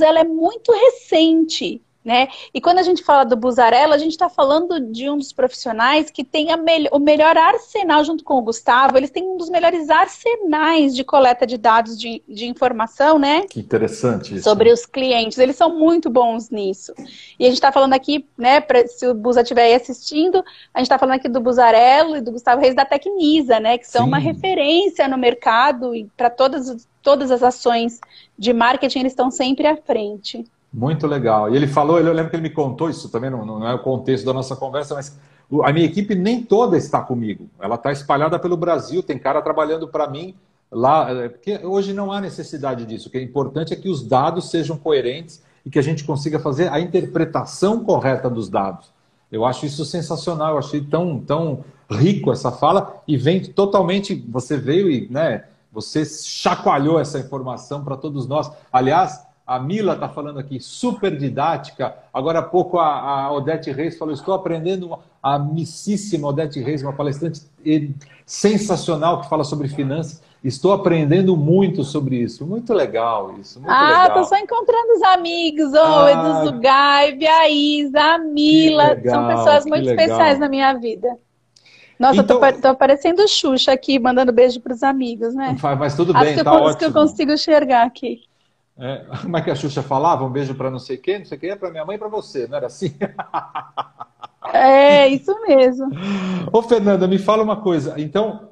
ela é muito recente, né? E quando a gente fala do Buzarello, a gente está falando de um dos profissionais que tem o melhor arsenal, junto com o Gustavo, eles têm um dos melhores arsenais de coleta de dados, de informação, né? Que interessante isso. Sobre os clientes, eles são muito bons nisso. E a gente está falando aqui, né, se o Buza estiver aí assistindo, a gente está falando aqui do Buzarello e do Gustavo Reis da Tecnisa, né? Que são uma referência no mercado e para todas as ações de marketing, eles estão sempre à frente. Muito legal. E ele falou, eu lembro que ele me contou isso também, não é o contexto da nossa conversa, mas a minha equipe nem toda está comigo. Ela está espalhada pelo Brasil, tem cara trabalhando para mim lá, porque hoje não há necessidade disso. O que é importante é que os dados sejam coerentes e que a gente consiga fazer a interpretação correta dos dados. Eu acho isso sensacional, eu achei tão, tão rico essa fala e vem totalmente, você veio e, né, você chacoalhou essa informação para todos nós. Aliás, a Mila está falando aqui, super didática. Agora há pouco a Odete Reis falou, estou aprendendo, a amicíssima Odete Reis, uma palestrante sensacional que fala sobre finanças. Estou aprendendo muito sobre isso. Muito legal isso, muito legal. Estou só encontrando os amigos, o Edu Zugaib, a Isa, a Mila. Legal, são pessoas muito especiais na minha vida. Nossa, então, eu tô aparecendo Xuxa aqui, mandando beijo para os amigos, né? Mas tudo bem, tá ótimo. Acho que eu consigo enxergar aqui. É, como é que a Xuxa falava? Um beijo para não sei quem, para minha mãe e para você, não era assim? É, isso mesmo. Ô, Fernanda, me fala uma coisa. Então,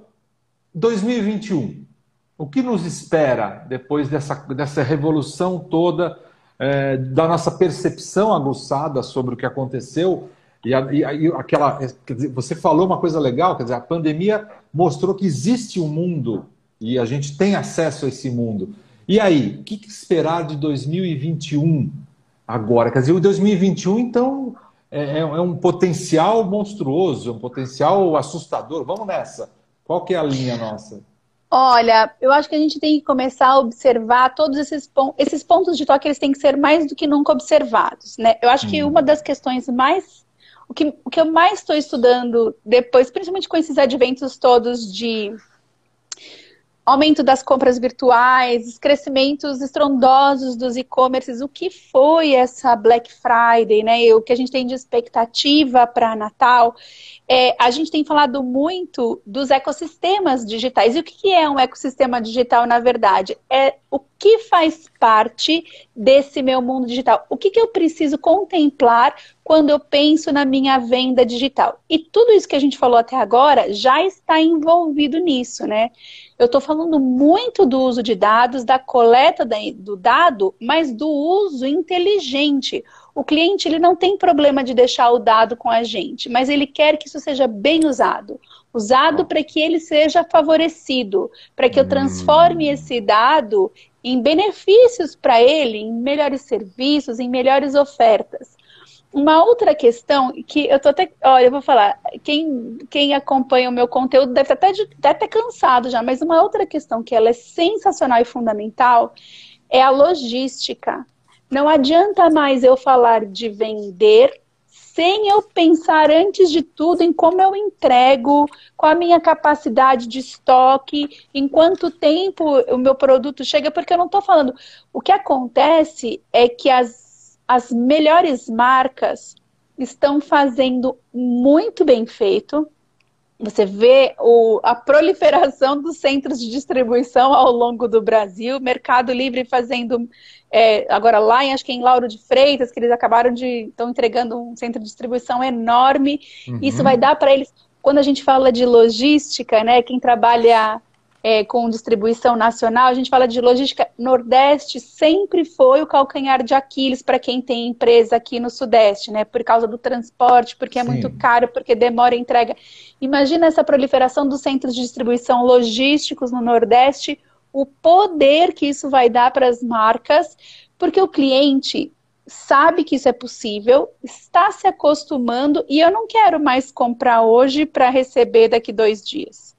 2021, o que nos espera depois dessa revolução toda, da nossa percepção aguçada sobre o que aconteceu? E aquela, quer dizer, você falou uma coisa legal, quer dizer, a pandemia mostrou que existe um mundo e a gente tem acesso a esse mundo. E aí, o que esperar de 2021 agora? Quer dizer, o 2021, então, é um potencial monstruoso, um potencial assustador. Vamos nessa. Qual que é a linha nossa? Olha, eu acho que a gente tem que começar a observar todos esses pontos de toque, eles têm que ser mais do que nunca observados, né? Eu acho que uma das questões mais... O que eu mais estou estudando depois, principalmente com esses adventos todos de... aumento das compras virtuais, os crescimentos estrondosos dos e-commerces, o que foi essa Black Friday, né? O que a gente tem de expectativa para Natal. A gente tem falado muito dos ecossistemas digitais. E o que é um ecossistema digital, na verdade? É o que faz parte desse meu mundo digital. O que eu preciso contemplar quando eu penso na minha venda digital? E tudo isso que a gente falou até agora já está envolvido nisso, né? Eu estou falando muito do uso de dados, da coleta do dado, mas do uso inteligente. O cliente, ele não tem problema de deixar o dado com a gente, mas ele quer que isso seja bem usado. Usado para que ele seja favorecido, para que eu transforme esse dado em benefícios para ele, em melhores serviços, em melhores ofertas. Uma outra questão que eu tô até... Olha, eu vou falar, quem acompanha o meu conteúdo deve estar até cansado já, mas uma outra questão que ela é sensacional e fundamental é a logística. Não adianta mais eu falar de vender sem eu pensar antes de tudo em como eu entrego, qual a minha capacidade de estoque, em quanto tempo o meu produto chega, porque eu não estou falando. O que acontece é que as melhores marcas estão fazendo muito bem feito. Você vê a proliferação dos centros de distribuição ao longo do Brasil, Mercado Livre fazendo, agora lá, acho que em Lauro de Freitas, que eles estão entregando um centro de distribuição enorme. Uhum. Isso vai dar para eles, quando a gente fala de logística, né, quem trabalha com distribuição nacional, a gente fala de logística, Nordeste sempre foi o calcanhar de Aquiles para quem tem empresa aqui no Sudeste, né? Por causa do transporte, porque é Sim. muito caro, porque demora a entrega. Imagina essa proliferação dos centros de distribuição logísticos no Nordeste, o poder que isso vai dar para as marcas, porque o cliente sabe que isso é possível, está se acostumando, e eu não quero mais comprar hoje para receber daqui 2 dias.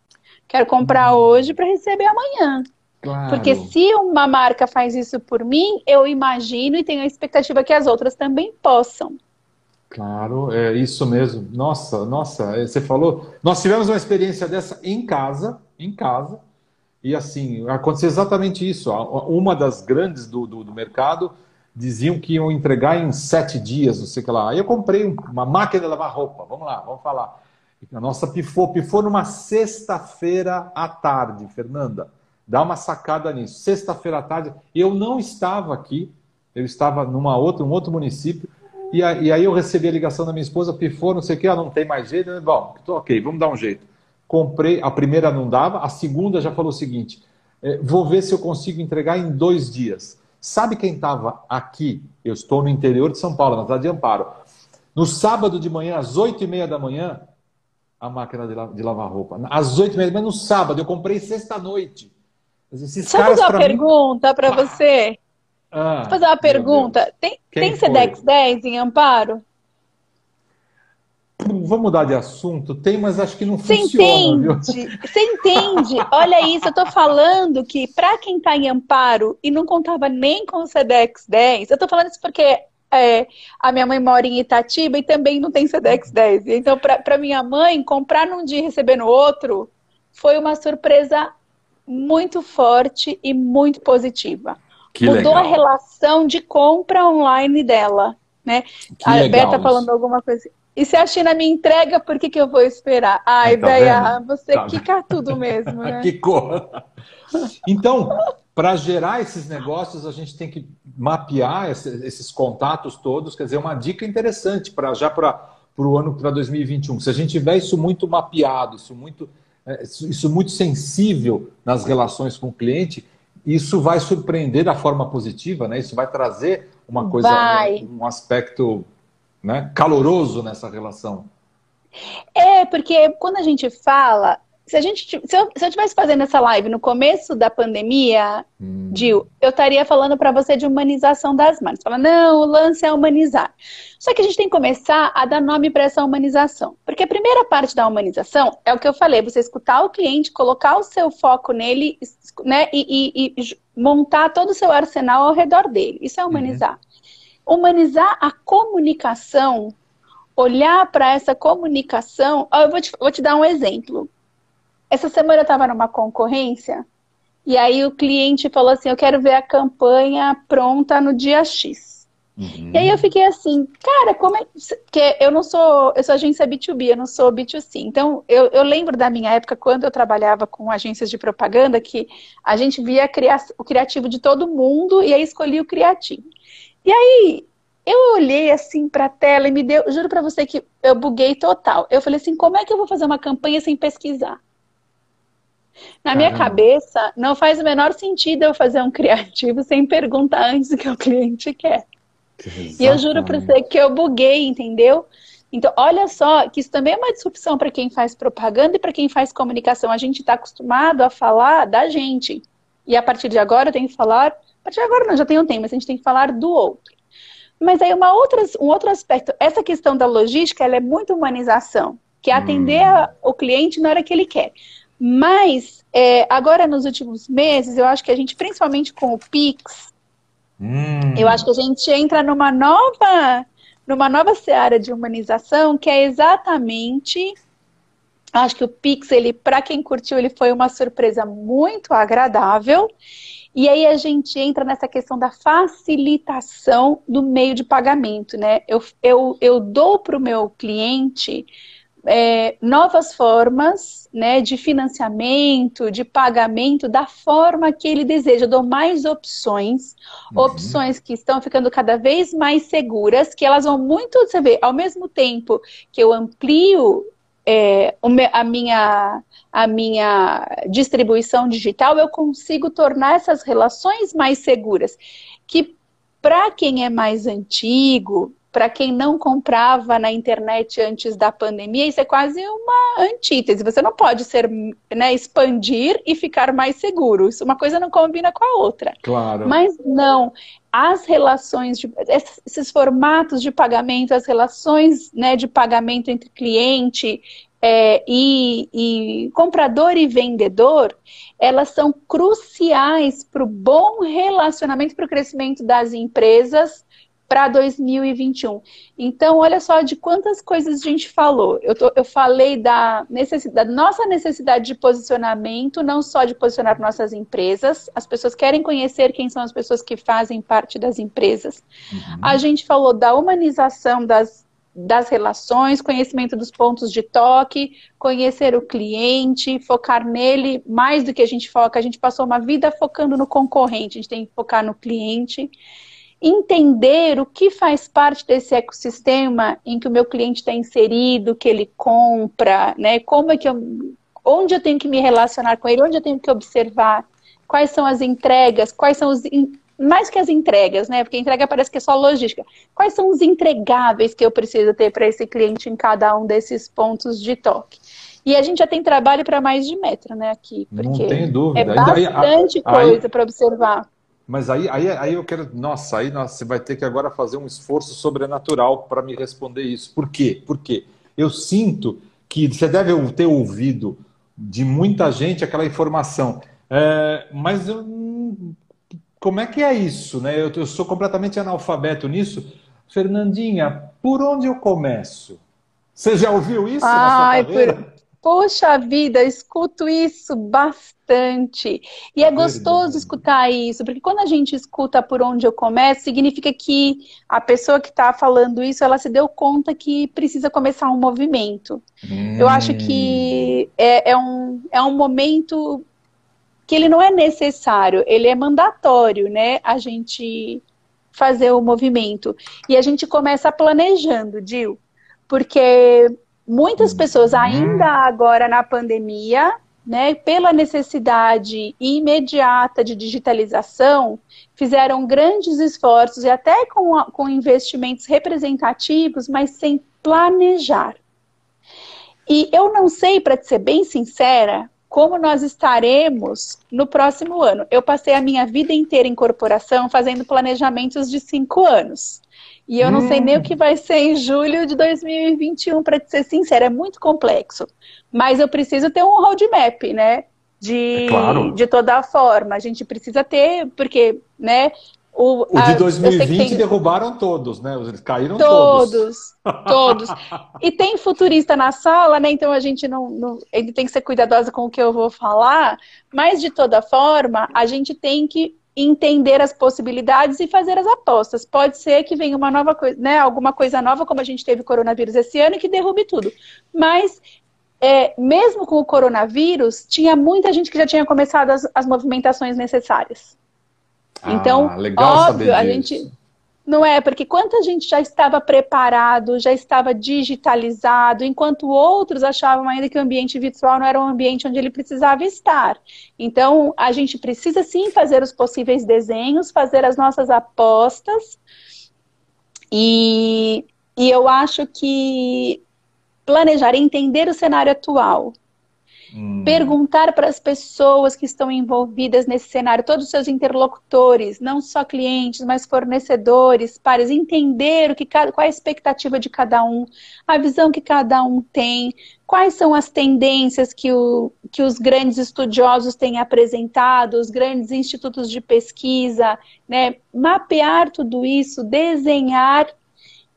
Quero comprar hoje para receber amanhã. Claro. Porque se uma marca faz isso por mim, eu imagino e tenho a expectativa que as outras também possam. Claro, é isso mesmo. Nossa, você falou... Nós tivemos uma experiência dessa em casa. E assim, aconteceu exatamente isso. Uma das grandes do mercado diziam que iam entregar em 7 dias, não sei o que lá. Aí eu comprei uma máquina de lavar roupa. Vamos falar. A nossa pifou numa sexta-feira à tarde, Fernanda. Dá uma sacada nisso. Sexta-feira à tarde, eu não estava aqui, eu estava num outro município, e aí eu recebi a ligação da minha esposa, pifou, não sei o que, não tem mais jeito. Bom, ok, vamos dar um jeito. Comprei, a primeira não dava, a segunda já falou o seguinte, vou ver se eu consigo entregar em 2 dias. Sabe quem estava aqui? Eu estou no interior de São Paulo, na cidade de Amparo. No sábado de manhã, às 8:30 da manhã, a máquina de lavar roupa. Às 8:30, mas no sábado. Eu comprei sexta-noite. Deixa eu fazer uma pergunta para você. Deixa eu fazer uma pergunta. Tem Sedex 10 em Amparo? Vamos mudar de assunto? Tem, mas acho que não funciona. Você entende? Olha isso, eu estou falando que para quem está em Amparo e não contava nem com o Sedex 10, eu estou falando isso porque... a minha mãe mora em Itatiba e também não tem Sedex 10. Então, para minha mãe, comprar num dia e receber no outro foi uma surpresa muito forte e muito positiva. Que mudou legal. A relação de compra online dela, né? Que a legal, Beta falando isso. Alguma coisa. E se a China me entrega, por que eu vou esperar? Ai, Beta, você tá quica tudo mesmo, né? Que corra. Então... Para gerar esses negócios, a gente tem que mapear esses contatos todos. Quer dizer, uma dica interessante para 2021. Se a gente tiver isso muito mapeado, isso muito sensível nas relações com o cliente, isso vai surpreender da forma positiva, né? Isso vai trazer uma coisa, um aspecto, né, caloroso nessa relação. É, porque quando a gente fala... Se eu estivesse fazendo essa live no começo da pandemia, Dill, eu estaria falando para você de humanização das marcas. Fala, não, o lance é humanizar. Só que a gente tem que começar a dar nome para essa humanização. Porque a primeira parte da humanização é o que eu falei, você escutar o cliente, colocar o seu foco nele, né, e montar todo o seu arsenal ao redor dele. Isso é humanizar. Uhum. Humanizar a comunicação, olhar para essa comunicação... Eu vou te dar um exemplo. Essa semana eu estava numa concorrência e aí o cliente falou assim, eu quero ver a campanha pronta no dia X. Uhum. E aí eu fiquei assim, cara, como é que eu sou agência B2B, eu não sou B2C. Então, eu lembro da minha época, quando eu trabalhava com agências de propaganda, que a gente via o criativo de todo mundo e aí escolhia o criativo. E aí... Eu olhei assim pra tela e me deu... Juro pra você que eu buguei total. Eu falei assim, como é que eu vou fazer uma campanha sem pesquisar? Na minha cabeça, não faz o menor sentido eu fazer um criativo sem perguntar antes o que o cliente quer. Exatamente. E eu juro pra você que eu buguei, entendeu? Então, olha só, que isso também é uma disrupção pra quem faz propaganda e pra quem faz comunicação. A gente tá acostumado a falar da gente. E a partir de agora eu tenho que falar... A partir de agora não, já tem um tempo, mas a gente tem que falar do outro. Mas aí um outro aspecto, essa questão da logística, ela é muito humanização, que é atender o cliente na hora que ele quer. Mas, agora nos últimos meses, eu acho que a gente, principalmente com o Pix, eu acho que a gente entra numa nova seara de humanização, que é exatamente... Acho que o Pix, ele, para quem curtiu, ele foi uma surpresa muito agradável. E aí a gente entra nessa questão da facilitação do meio de pagamento, né? Eu dou para o meu cliente novas formas, né, de financiamento, de pagamento, da forma que ele deseja. Eu dou mais opções, opções que estão ficando cada vez mais seguras, que elas vão muito, você vê, ao mesmo tempo que eu amplio a minha distribuição digital, eu consigo tornar essas relações mais seguras. Que para quem é mais antigo, para quem não comprava na internet antes da pandemia, isso é quase uma antítese. Você não pode ser, né, expandir e ficar mais seguro. Isso, uma coisa não combina com a outra. Claro. Mas não. As relações, esses formatos de pagamento, as relações, né, de pagamento entre cliente e comprador e vendedor, elas são cruciais para o bom relacionamento, para o crescimento das empresas para 2021. Então, olha só de quantas coisas a gente falou. Eu falei da nossa necessidade de posicionamento, não só de posicionar nossas empresas. As pessoas querem conhecer quem são as pessoas que fazem parte das empresas. A gente falou da humanização das relações, conhecimento dos pontos de toque, conhecer o cliente, focar nele mais do que a gente foca. A gente passou uma vida focando no concorrente, a gente tem que focar no cliente. Entender o que faz parte desse ecossistema em que o meu cliente está inserido, que ele compra, né? Como é que onde eu tenho que me relacionar com ele, onde eu tenho que observar, quais são as entregas, quais são os... Mais que as entregas, né? Porque entrega parece que é só logística. Quais são os entregáveis que eu preciso ter para esse cliente em cada um desses pontos de toque? E a gente já tem trabalho para mais de metro, né? Aqui, porque não tem dúvida. É bastante coisa para observar. Mas aí eu quero... Nossa, aí você vai ter que agora fazer um esforço sobrenatural para me responder isso. Por quê? Porque eu sinto que você deve ter ouvido de muita gente aquela informação. Mas como é que é isso, né? Eu sou completamente analfabeto nisso. Fernandinha, por onde eu começo? Você já ouviu isso na sua carreira? Poxa vida, escuto isso bastante. E é gostoso escutar isso, porque quando a gente escuta por onde eu começo, significa que a pessoa que está falando isso, ela se deu conta que precisa começar um movimento. Eu acho que é um momento que ele não é necessário, ele é mandatório, né? A gente fazer o movimento. E a gente começa planejando, Dill, porque... Muitas pessoas ainda agora na pandemia, né, pela necessidade imediata de digitalização, fizeram grandes esforços e até com investimentos representativos, mas sem planejar. E eu não sei, para ser bem sincera, como nós estaremos no próximo ano. Eu passei a minha vida inteira em corporação fazendo planejamentos de 5 anos. E eu não sei nem o que vai ser em julho de 2021, para ser sincera, é muito complexo. Mas eu preciso ter um roadmap, né? De toda a forma. A gente precisa ter, porque, né? O de 2020 derrubaram todos, né? Eles caíram todos. E tem futurista na sala, né? Então a gente ele tem que ser cuidadosa com o que eu vou falar. Mas, de toda forma, a gente tem que entender as possibilidades e fazer as apostas. Pode ser que venha uma nova coisa, né? Alguma coisa nova, como a gente teve coronavírus esse ano, que derrube tudo. Mas, mesmo com o coronavírus, tinha muita gente que já tinha começado as movimentações necessárias. Então, óbvio, a gente... Não é, porque quanta gente já estava preparado, já estava digitalizado, enquanto outros achavam ainda que o ambiente virtual não era um ambiente onde ele precisava estar. Então, a gente precisa sim fazer os possíveis desenhos, fazer as nossas apostas. E eu acho que planejar, entender o cenário atual Perguntar para as pessoas que estão envolvidas nesse cenário, todos os seus interlocutores, não só clientes, mas fornecedores, pares, entender o que qual é a expectativa de cada um, a visão que cada um tem, quais são as tendências que os grandes estudiosos têm apresentado, os grandes institutos de pesquisa, né? Mapear tudo isso, desenhar.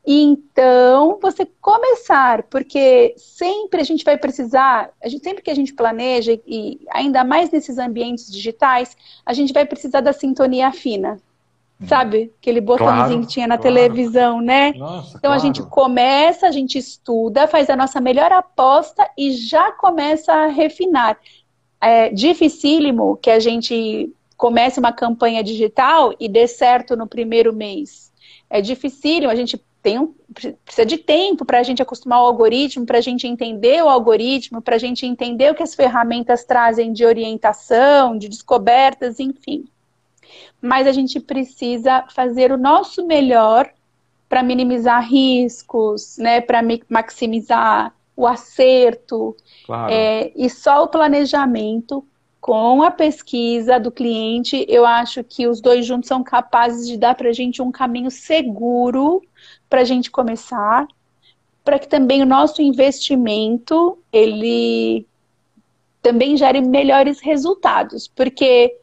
Então, você começar, porque sempre a gente vai precisar, sempre que a gente planeja, e ainda mais nesses ambientes digitais, a gente vai precisar da sintonia fina. Sabe? Aquele botãozinho que tinha na televisão, né? Nossa, então a gente começa, a gente estuda, faz a nossa melhor aposta e já começa a refinar. É dificílimo que a gente comece uma campanha digital e dê certo no primeiro mês. É dificílimo, a gente precisa de tempo para a gente acostumar o algoritmo, para a gente entender o algoritmo, para a gente entender o que as ferramentas trazem de orientação, de descobertas, enfim. Mas a gente precisa fazer o nosso melhor para minimizar riscos, né, para maximizar o acerto. Claro. E só o planejamento com a pesquisa do cliente, eu acho que os dois juntos são capazes de dar para a gente um caminho seguro para a gente começar, para que também o nosso investimento, ele também gere melhores resultados. Porque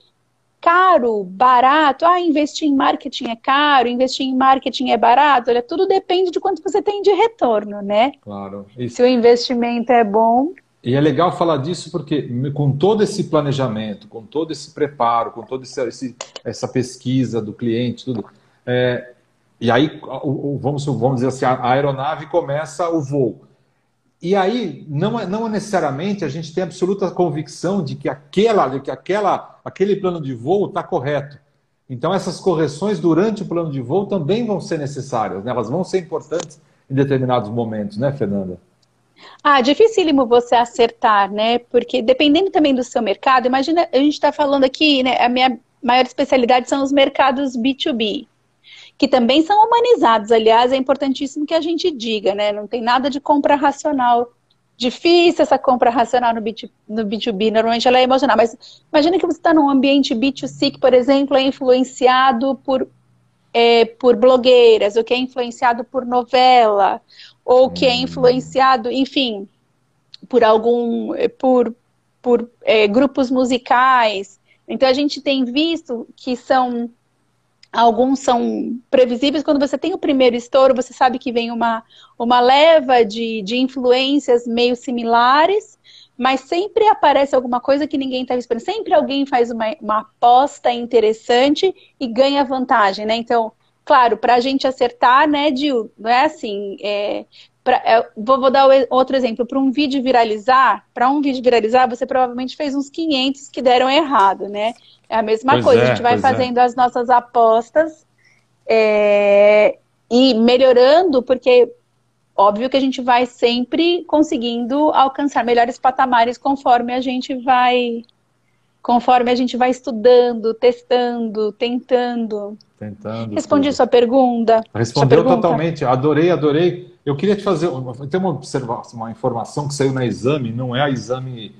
caro, barato, investir em marketing é caro, investir em marketing é barato, olha, tudo depende de quanto você tem de retorno, né? Claro. Isso. Se o investimento é bom... E é legal falar disso porque com todo esse planejamento, com todo esse preparo, com toda essa pesquisa do cliente, tudo. E aí, vamos dizer assim, a aeronave começa o voo. E aí, não necessariamente a gente tem absoluta convicção de que aquele plano de voo está correto. Então, essas correções durante o plano de voo também vão ser necessárias, né? Elas vão ser importantes em determinados momentos, né, Fernanda? Dificílimo você acertar, né? Porque dependendo também do seu mercado, imagina, a gente está falando aqui, né? A minha maior especialidade são os mercados B2B, que também são humanizados. Aliás, é importantíssimo que a gente diga, né? Não tem nada de compra racional. Difícil essa compra racional no B2B, normalmente ela é emocional. Mas imagina que você está num ambiente B2C, que, por exemplo, é influenciado por blogueiras, ou que é influenciado por novela, ou que é influenciado, enfim, por grupos musicais. Então a gente tem visto que alguns são previsíveis. Quando você tem o primeiro estouro, você sabe que vem uma leva de influências meio similares, mas sempre aparece alguma coisa que ninguém estava esperando. Sempre alguém faz uma aposta interessante e ganha vantagem, né? Então, claro, para a gente acertar, né, Dill, não é assim, vou dar outro exemplo, para um vídeo viralizar, você provavelmente fez uns 500 que deram errado, né? É a mesma coisa, a gente vai fazendo as nossas apostas e melhorando, porque óbvio que a gente vai sempre conseguindo alcançar melhores patamares conforme a gente vai estudando, testando, tentando. Respondi sua pergunta. Respondeu totalmente. Adorei. Eu queria te fazer... Tem uma observação, uma informação que saiu na Exame, não é a Exame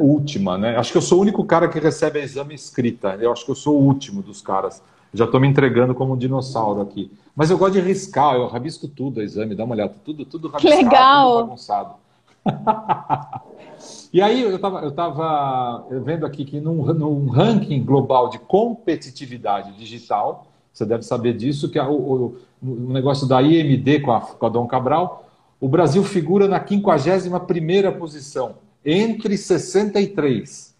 última, né? Acho que eu sou o único cara que recebe a Exame escrita. Eu acho que eu sou o último dos caras. Já estou me entregando como um dinossauro aqui. Mas eu gosto de riscar, eu rabisco tudo a Exame, dá uma olhada. Tudo rabiscado, que legal. Tudo bagunçado. E aí eu tava vendo aqui que num ranking global de competitividade digital, você deve saber disso, que o negócio da IMD com a Dom Cabral, o Brasil figura na 51ª posição, entre 63.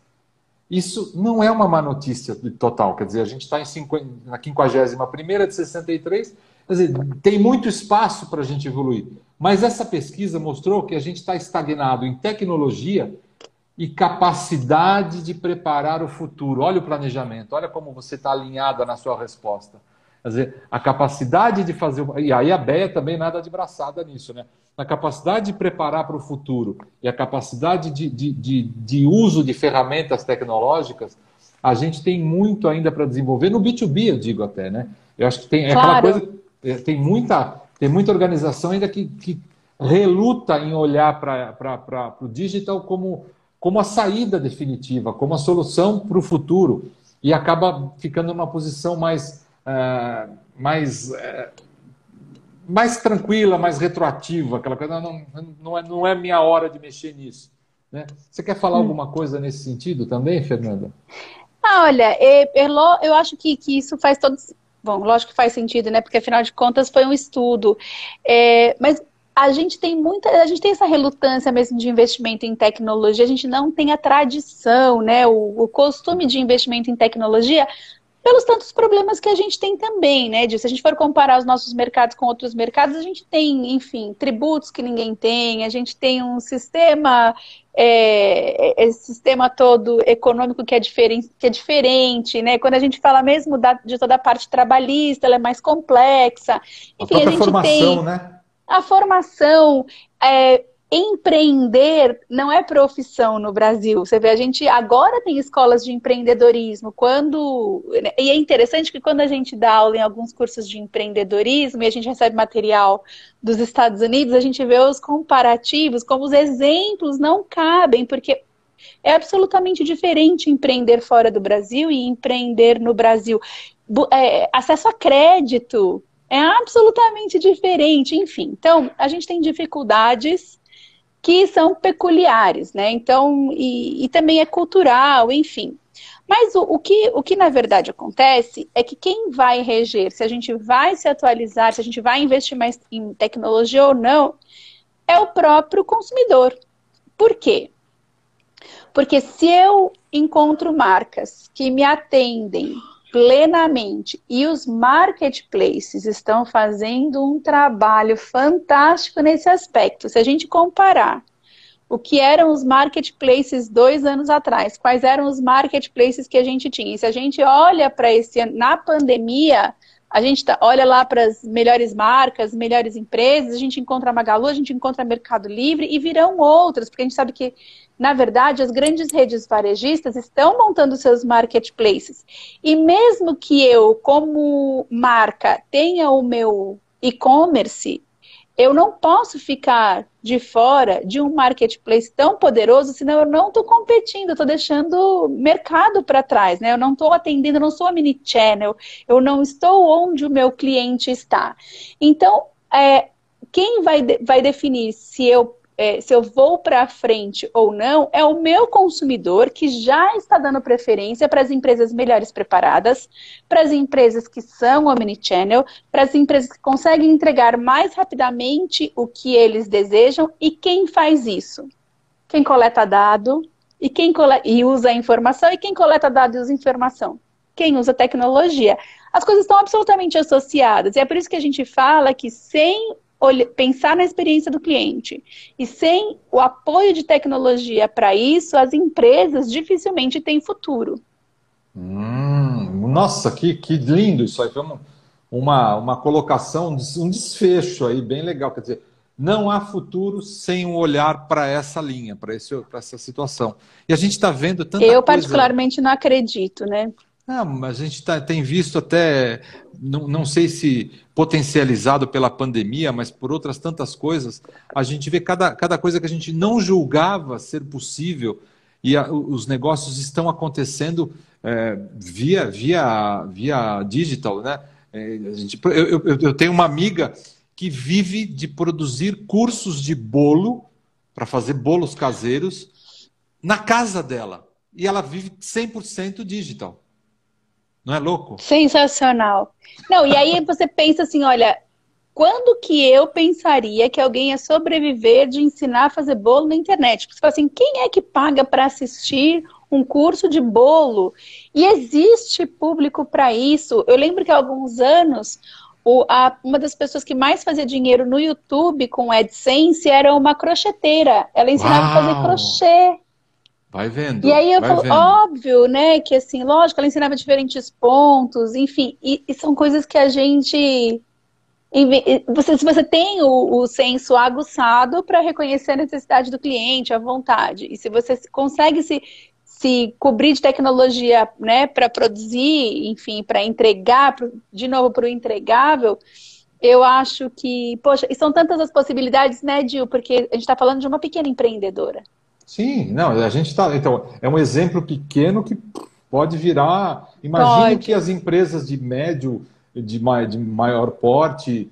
Isso não é uma má notícia total, quer dizer, a gente está na 51ª de 63, quer dizer, tem muito espaço para a gente evoluir. Mas essa pesquisa mostrou que a gente está estagnado em tecnologia e capacidade de preparar o futuro. Olha o planejamento, olha como você está alinhada na sua resposta. Quer dizer, a capacidade de fazer... E aí a Béia também nada de braçada nisso, né? A capacidade de preparar para o futuro e a capacidade de uso de ferramentas tecnológicas, a gente tem muito ainda para desenvolver. No B2B, eu digo até, né? Eu acho que tem aquela coisa... Tem muita organização ainda que reluta em olhar para o digital como como a saída definitiva, como a solução para o futuro, e acaba ficando numa posição mais, mais tranquila, mais retroativa, aquela coisa, não é minha hora de mexer nisso, né? Você quer falar alguma coisa nesse sentido também, Fernanda? Olha, eu acho que isso faz todo... Bom, lógico que faz sentido, né? Porque, afinal de contas, foi um estudo. Mas a gente tem muita... A gente tem essa relutância mesmo de investimento em tecnologia. A gente não tem a tradição, né? O costume de investimento em tecnologia... pelos tantos problemas que a gente tem também, né, Dill? Se a gente for comparar os nossos mercados com outros mercados, a gente tem, enfim, tributos que ninguém tem, a gente tem um sistema, esse sistema todo econômico que é diferente, né? Quando a gente fala mesmo de toda a parte trabalhista, ela é mais complexa. Enfim, a gente tem, né? A formação, empreender não é profissão no Brasil. Você vê, a gente agora tem escolas de empreendedorismo. E é interessante que quando a gente dá aula em alguns cursos de empreendedorismo e a gente recebe material dos Estados Unidos, a gente vê os comparativos, como os exemplos não cabem, porque é absolutamente diferente empreender fora do Brasil e empreender no Brasil. Acesso a crédito é absolutamente diferente, enfim. Então, a gente tem dificuldades que são peculiares, né? Então, e também é cultural, enfim. Mas o que na verdade acontece é que quem vai reger, se a gente vai se atualizar, se a gente vai investir mais em tecnologia ou não, é o próprio consumidor. Por quê? Porque se eu encontro marcas que me atendem plenamente, e os marketplaces estão fazendo um trabalho fantástico nesse aspecto. Se a gente comparar o que eram os marketplaces 2 anos atrás, quais eram os marketplaces que a gente tinha, e se a gente olha para esse ano, na pandemia, a gente olha lá para as melhores marcas, melhores empresas, a gente encontra a Magalu, a gente encontra a Mercado Livre, e virão outras, porque a gente sabe que, na verdade, as grandes redes varejistas estão montando seus marketplaces. E mesmo que eu, como marca, tenha o meu e-commerce, eu não posso ficar de fora de um marketplace tão poderoso, senão eu não estou competindo, eu estou deixando mercado para trás, né? Eu não estou atendendo, eu não sou a mini-channel, eu não estou onde o meu cliente está. Então, quem vai definir se eu vou para frente ou não, é o meu consumidor, que já está dando preferência para as empresas melhores preparadas, para as empresas que são omnichannel, para as empresas que conseguem entregar mais rapidamente o que eles desejam. E quem faz isso? Quem coleta dado e usa a informação, e quem coleta dado e usa informação? Quem usa tecnologia. As coisas estão absolutamente associadas, e é por isso que a gente fala que sem pensar na experiência do cliente e sem o apoio de tecnologia para isso, as empresas dificilmente têm futuro. Nossa, que lindo isso aí. Foi uma colocação, um desfecho aí bem legal. Quer dizer, não há futuro sem um olhar para essa linha, para essa situação. E a gente está vendo tanta coisa... Eu particularmente não acredito, né? A gente tem visto até, não sei se potencializado pela pandemia, mas por outras tantas coisas, a gente vê cada coisa que a gente não julgava ser possível, e os negócios estão acontecendo via digital, né? Eu tenho uma amiga que vive de produzir cursos de bolo, para fazer bolos caseiros, na casa dela, e ela vive 100% digital. Não é louco? Sensacional. Não, e aí você pensa assim, olha, quando que eu pensaria que alguém ia sobreviver de ensinar a fazer bolo na internet? Porque você fala assim, quem é que paga para assistir um curso de bolo? E existe público para isso. Eu lembro que há alguns anos, uma das pessoas que mais fazia dinheiro no YouTube com AdSense era uma crocheteira. Ela ensinava a fazer crochê. Vai vendo. E aí eu falo, óbvio, né, que assim, lógico, ela ensinava diferentes pontos, enfim, e são coisas que a gente... Se você tem o senso aguçado para reconhecer a necessidade do cliente, a vontade, e se você consegue se cobrir de tecnologia, né, para produzir, enfim, para entregar, de novo, para o entregável... Eu acho que, poxa, e são tantas as possibilidades, né, Dill? Porque a gente está falando de uma pequena empreendedora. Sim, não, a gente está... Então, é um exemplo pequeno que pode virar... Imagino que as empresas de médio, de maior porte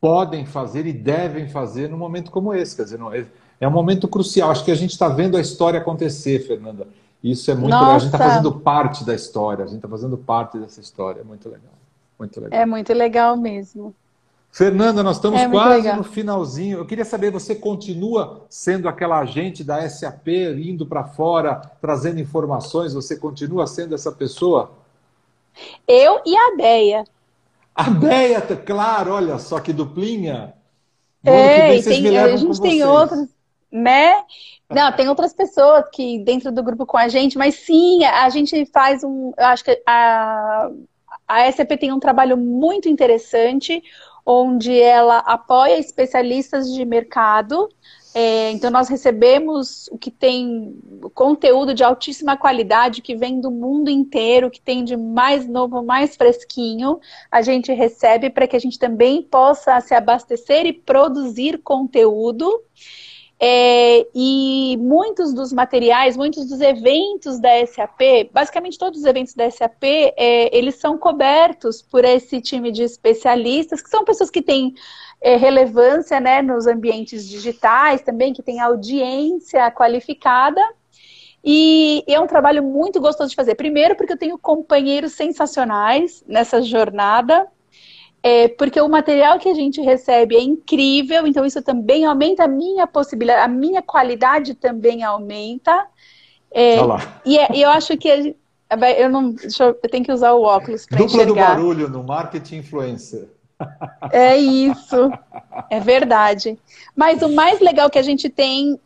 podem fazer e devem fazer num momento como esse. Quer dizer, não, é um momento crucial. Acho que a gente está vendo a história acontecer, Fernanda. Isso é muito legal. A gente está fazendo parte da história. A gente está fazendo parte dessa história. É muito legal. Muito legal. É muito legal mesmo. Fernanda, nós estamos quase no finalzinho. Eu queria saber, você continua sendo aquela agente da SAP, indo para fora, trazendo informações? Você continua sendo essa pessoa? Eu e a Deia. A Deia, claro, olha só que duplinha. A gente tem outros, né? Não, tem outras pessoas que dentro do grupo com a gente, mas sim, a gente faz um... Eu acho que a SAP tem um trabalho muito interessante, onde ela apoia especialistas de mercado. Então, nós recebemos o que tem conteúdo de altíssima qualidade, que vem do mundo inteiro, que tem de mais novo, mais fresquinho. A gente recebe para que a gente também possa se abastecer e produzir conteúdo. E muitos dos materiais, muitos dos eventos da SAP, basicamente todos os eventos da SAP, eles são cobertos por esse time de especialistas, que são pessoas que têm relevância, né, nos ambientes digitais também, que têm audiência qualificada. E é um trabalho muito gostoso de fazer. Primeiro, porque eu tenho companheiros sensacionais nessa jornada. Porque o material que a gente recebe é incrível, então isso também aumenta a minha possibilidade, a minha qualidade também aumenta. Eu acho que... eu tenho que usar o óculos para enxergar. Dupla do barulho no marketing influencer. É isso, é verdade. Mas o mais legal que a gente tem...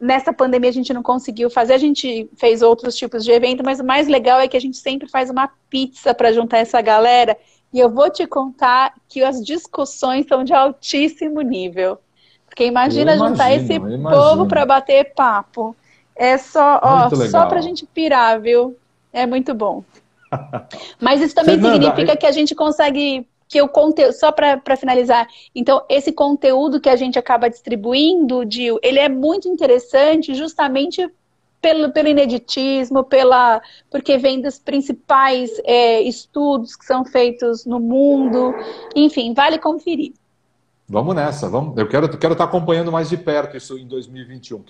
nessa pandemia a gente não conseguiu fazer, a gente fez outros tipos de evento, mas o mais legal é que a gente sempre faz uma pizza para juntar essa galera... E eu vou te contar que as discussões são de altíssimo nível. Porque imagina juntar esse povo para bater papo. É só, só para a gente pirar, viu? É muito bom. Mas isso também significa que a gente consegue... Que o conteúdo, só para finalizar, então esse conteúdo que a gente acaba distribuindo, Dill, ele é muito interessante justamente... Pelo ineditismo, porque vem dos principais estudos que são feitos no mundo. Enfim, vale conferir. Vamos nessa. Vamos. Eu quero estar acompanhando mais de perto isso em 2021.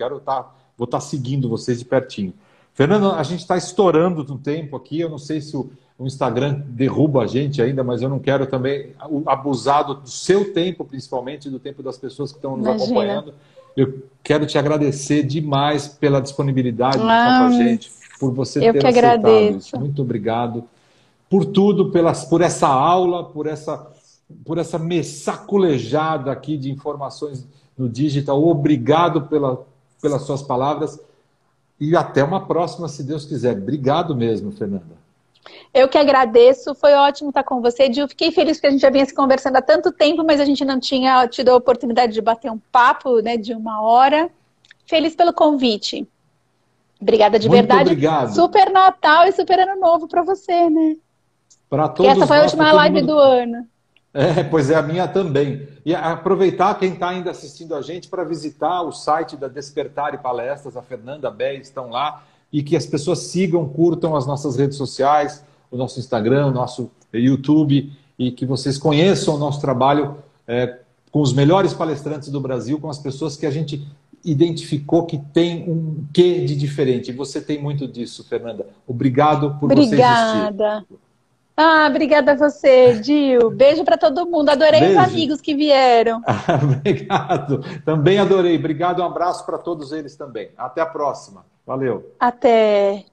Vou estar seguindo vocês de pertinho. Fernanda, a gente está estourando no tempo aqui. Eu não sei se o Instagram derruba a gente ainda, mas eu não quero também abusar do seu tempo, principalmente do tempo das pessoas que estão nos acompanhando. Eu quero te agradecer demais pela disponibilidade para a gente, por você ter aceitado isso. Muito obrigado por tudo, por essa aula, por essa messaculejada aqui de informações no digital. Obrigado pelas suas palavras e até uma próxima, se Deus quiser. Obrigado mesmo, Fernanda. Eu que agradeço, foi ótimo estar com você, Dill. Fiquei feliz que a gente já vinha se conversando há tanto tempo, mas a gente não tinha tido a oportunidade de bater um papo, né, de uma hora. Feliz pelo convite. Obrigada de verdade. Obrigado. Super Natal e super Ano Novo para você, né? Para todos. Essa foi a última live do ano. Pois é, a minha também. E aproveitar quem está ainda assistindo a gente para visitar o site da Despertar e Palestras, a Fernanda Bé estão lá. E que as pessoas sigam, curtam as nossas redes sociais, o nosso Instagram, o nosso YouTube, e que vocês conheçam o nosso trabalho com os melhores palestrantes do Brasil, com as pessoas que a gente identificou que tem um quê de diferente. E você tem muito disso, Fernanda. Obrigado por você existir. Obrigada. Obrigada a você, Dill. Beijo para todo mundo. Adorei os amigos que vieram. Obrigado. Também adorei. Obrigado. Um abraço para todos eles também. Até a próxima. Valeu. Até.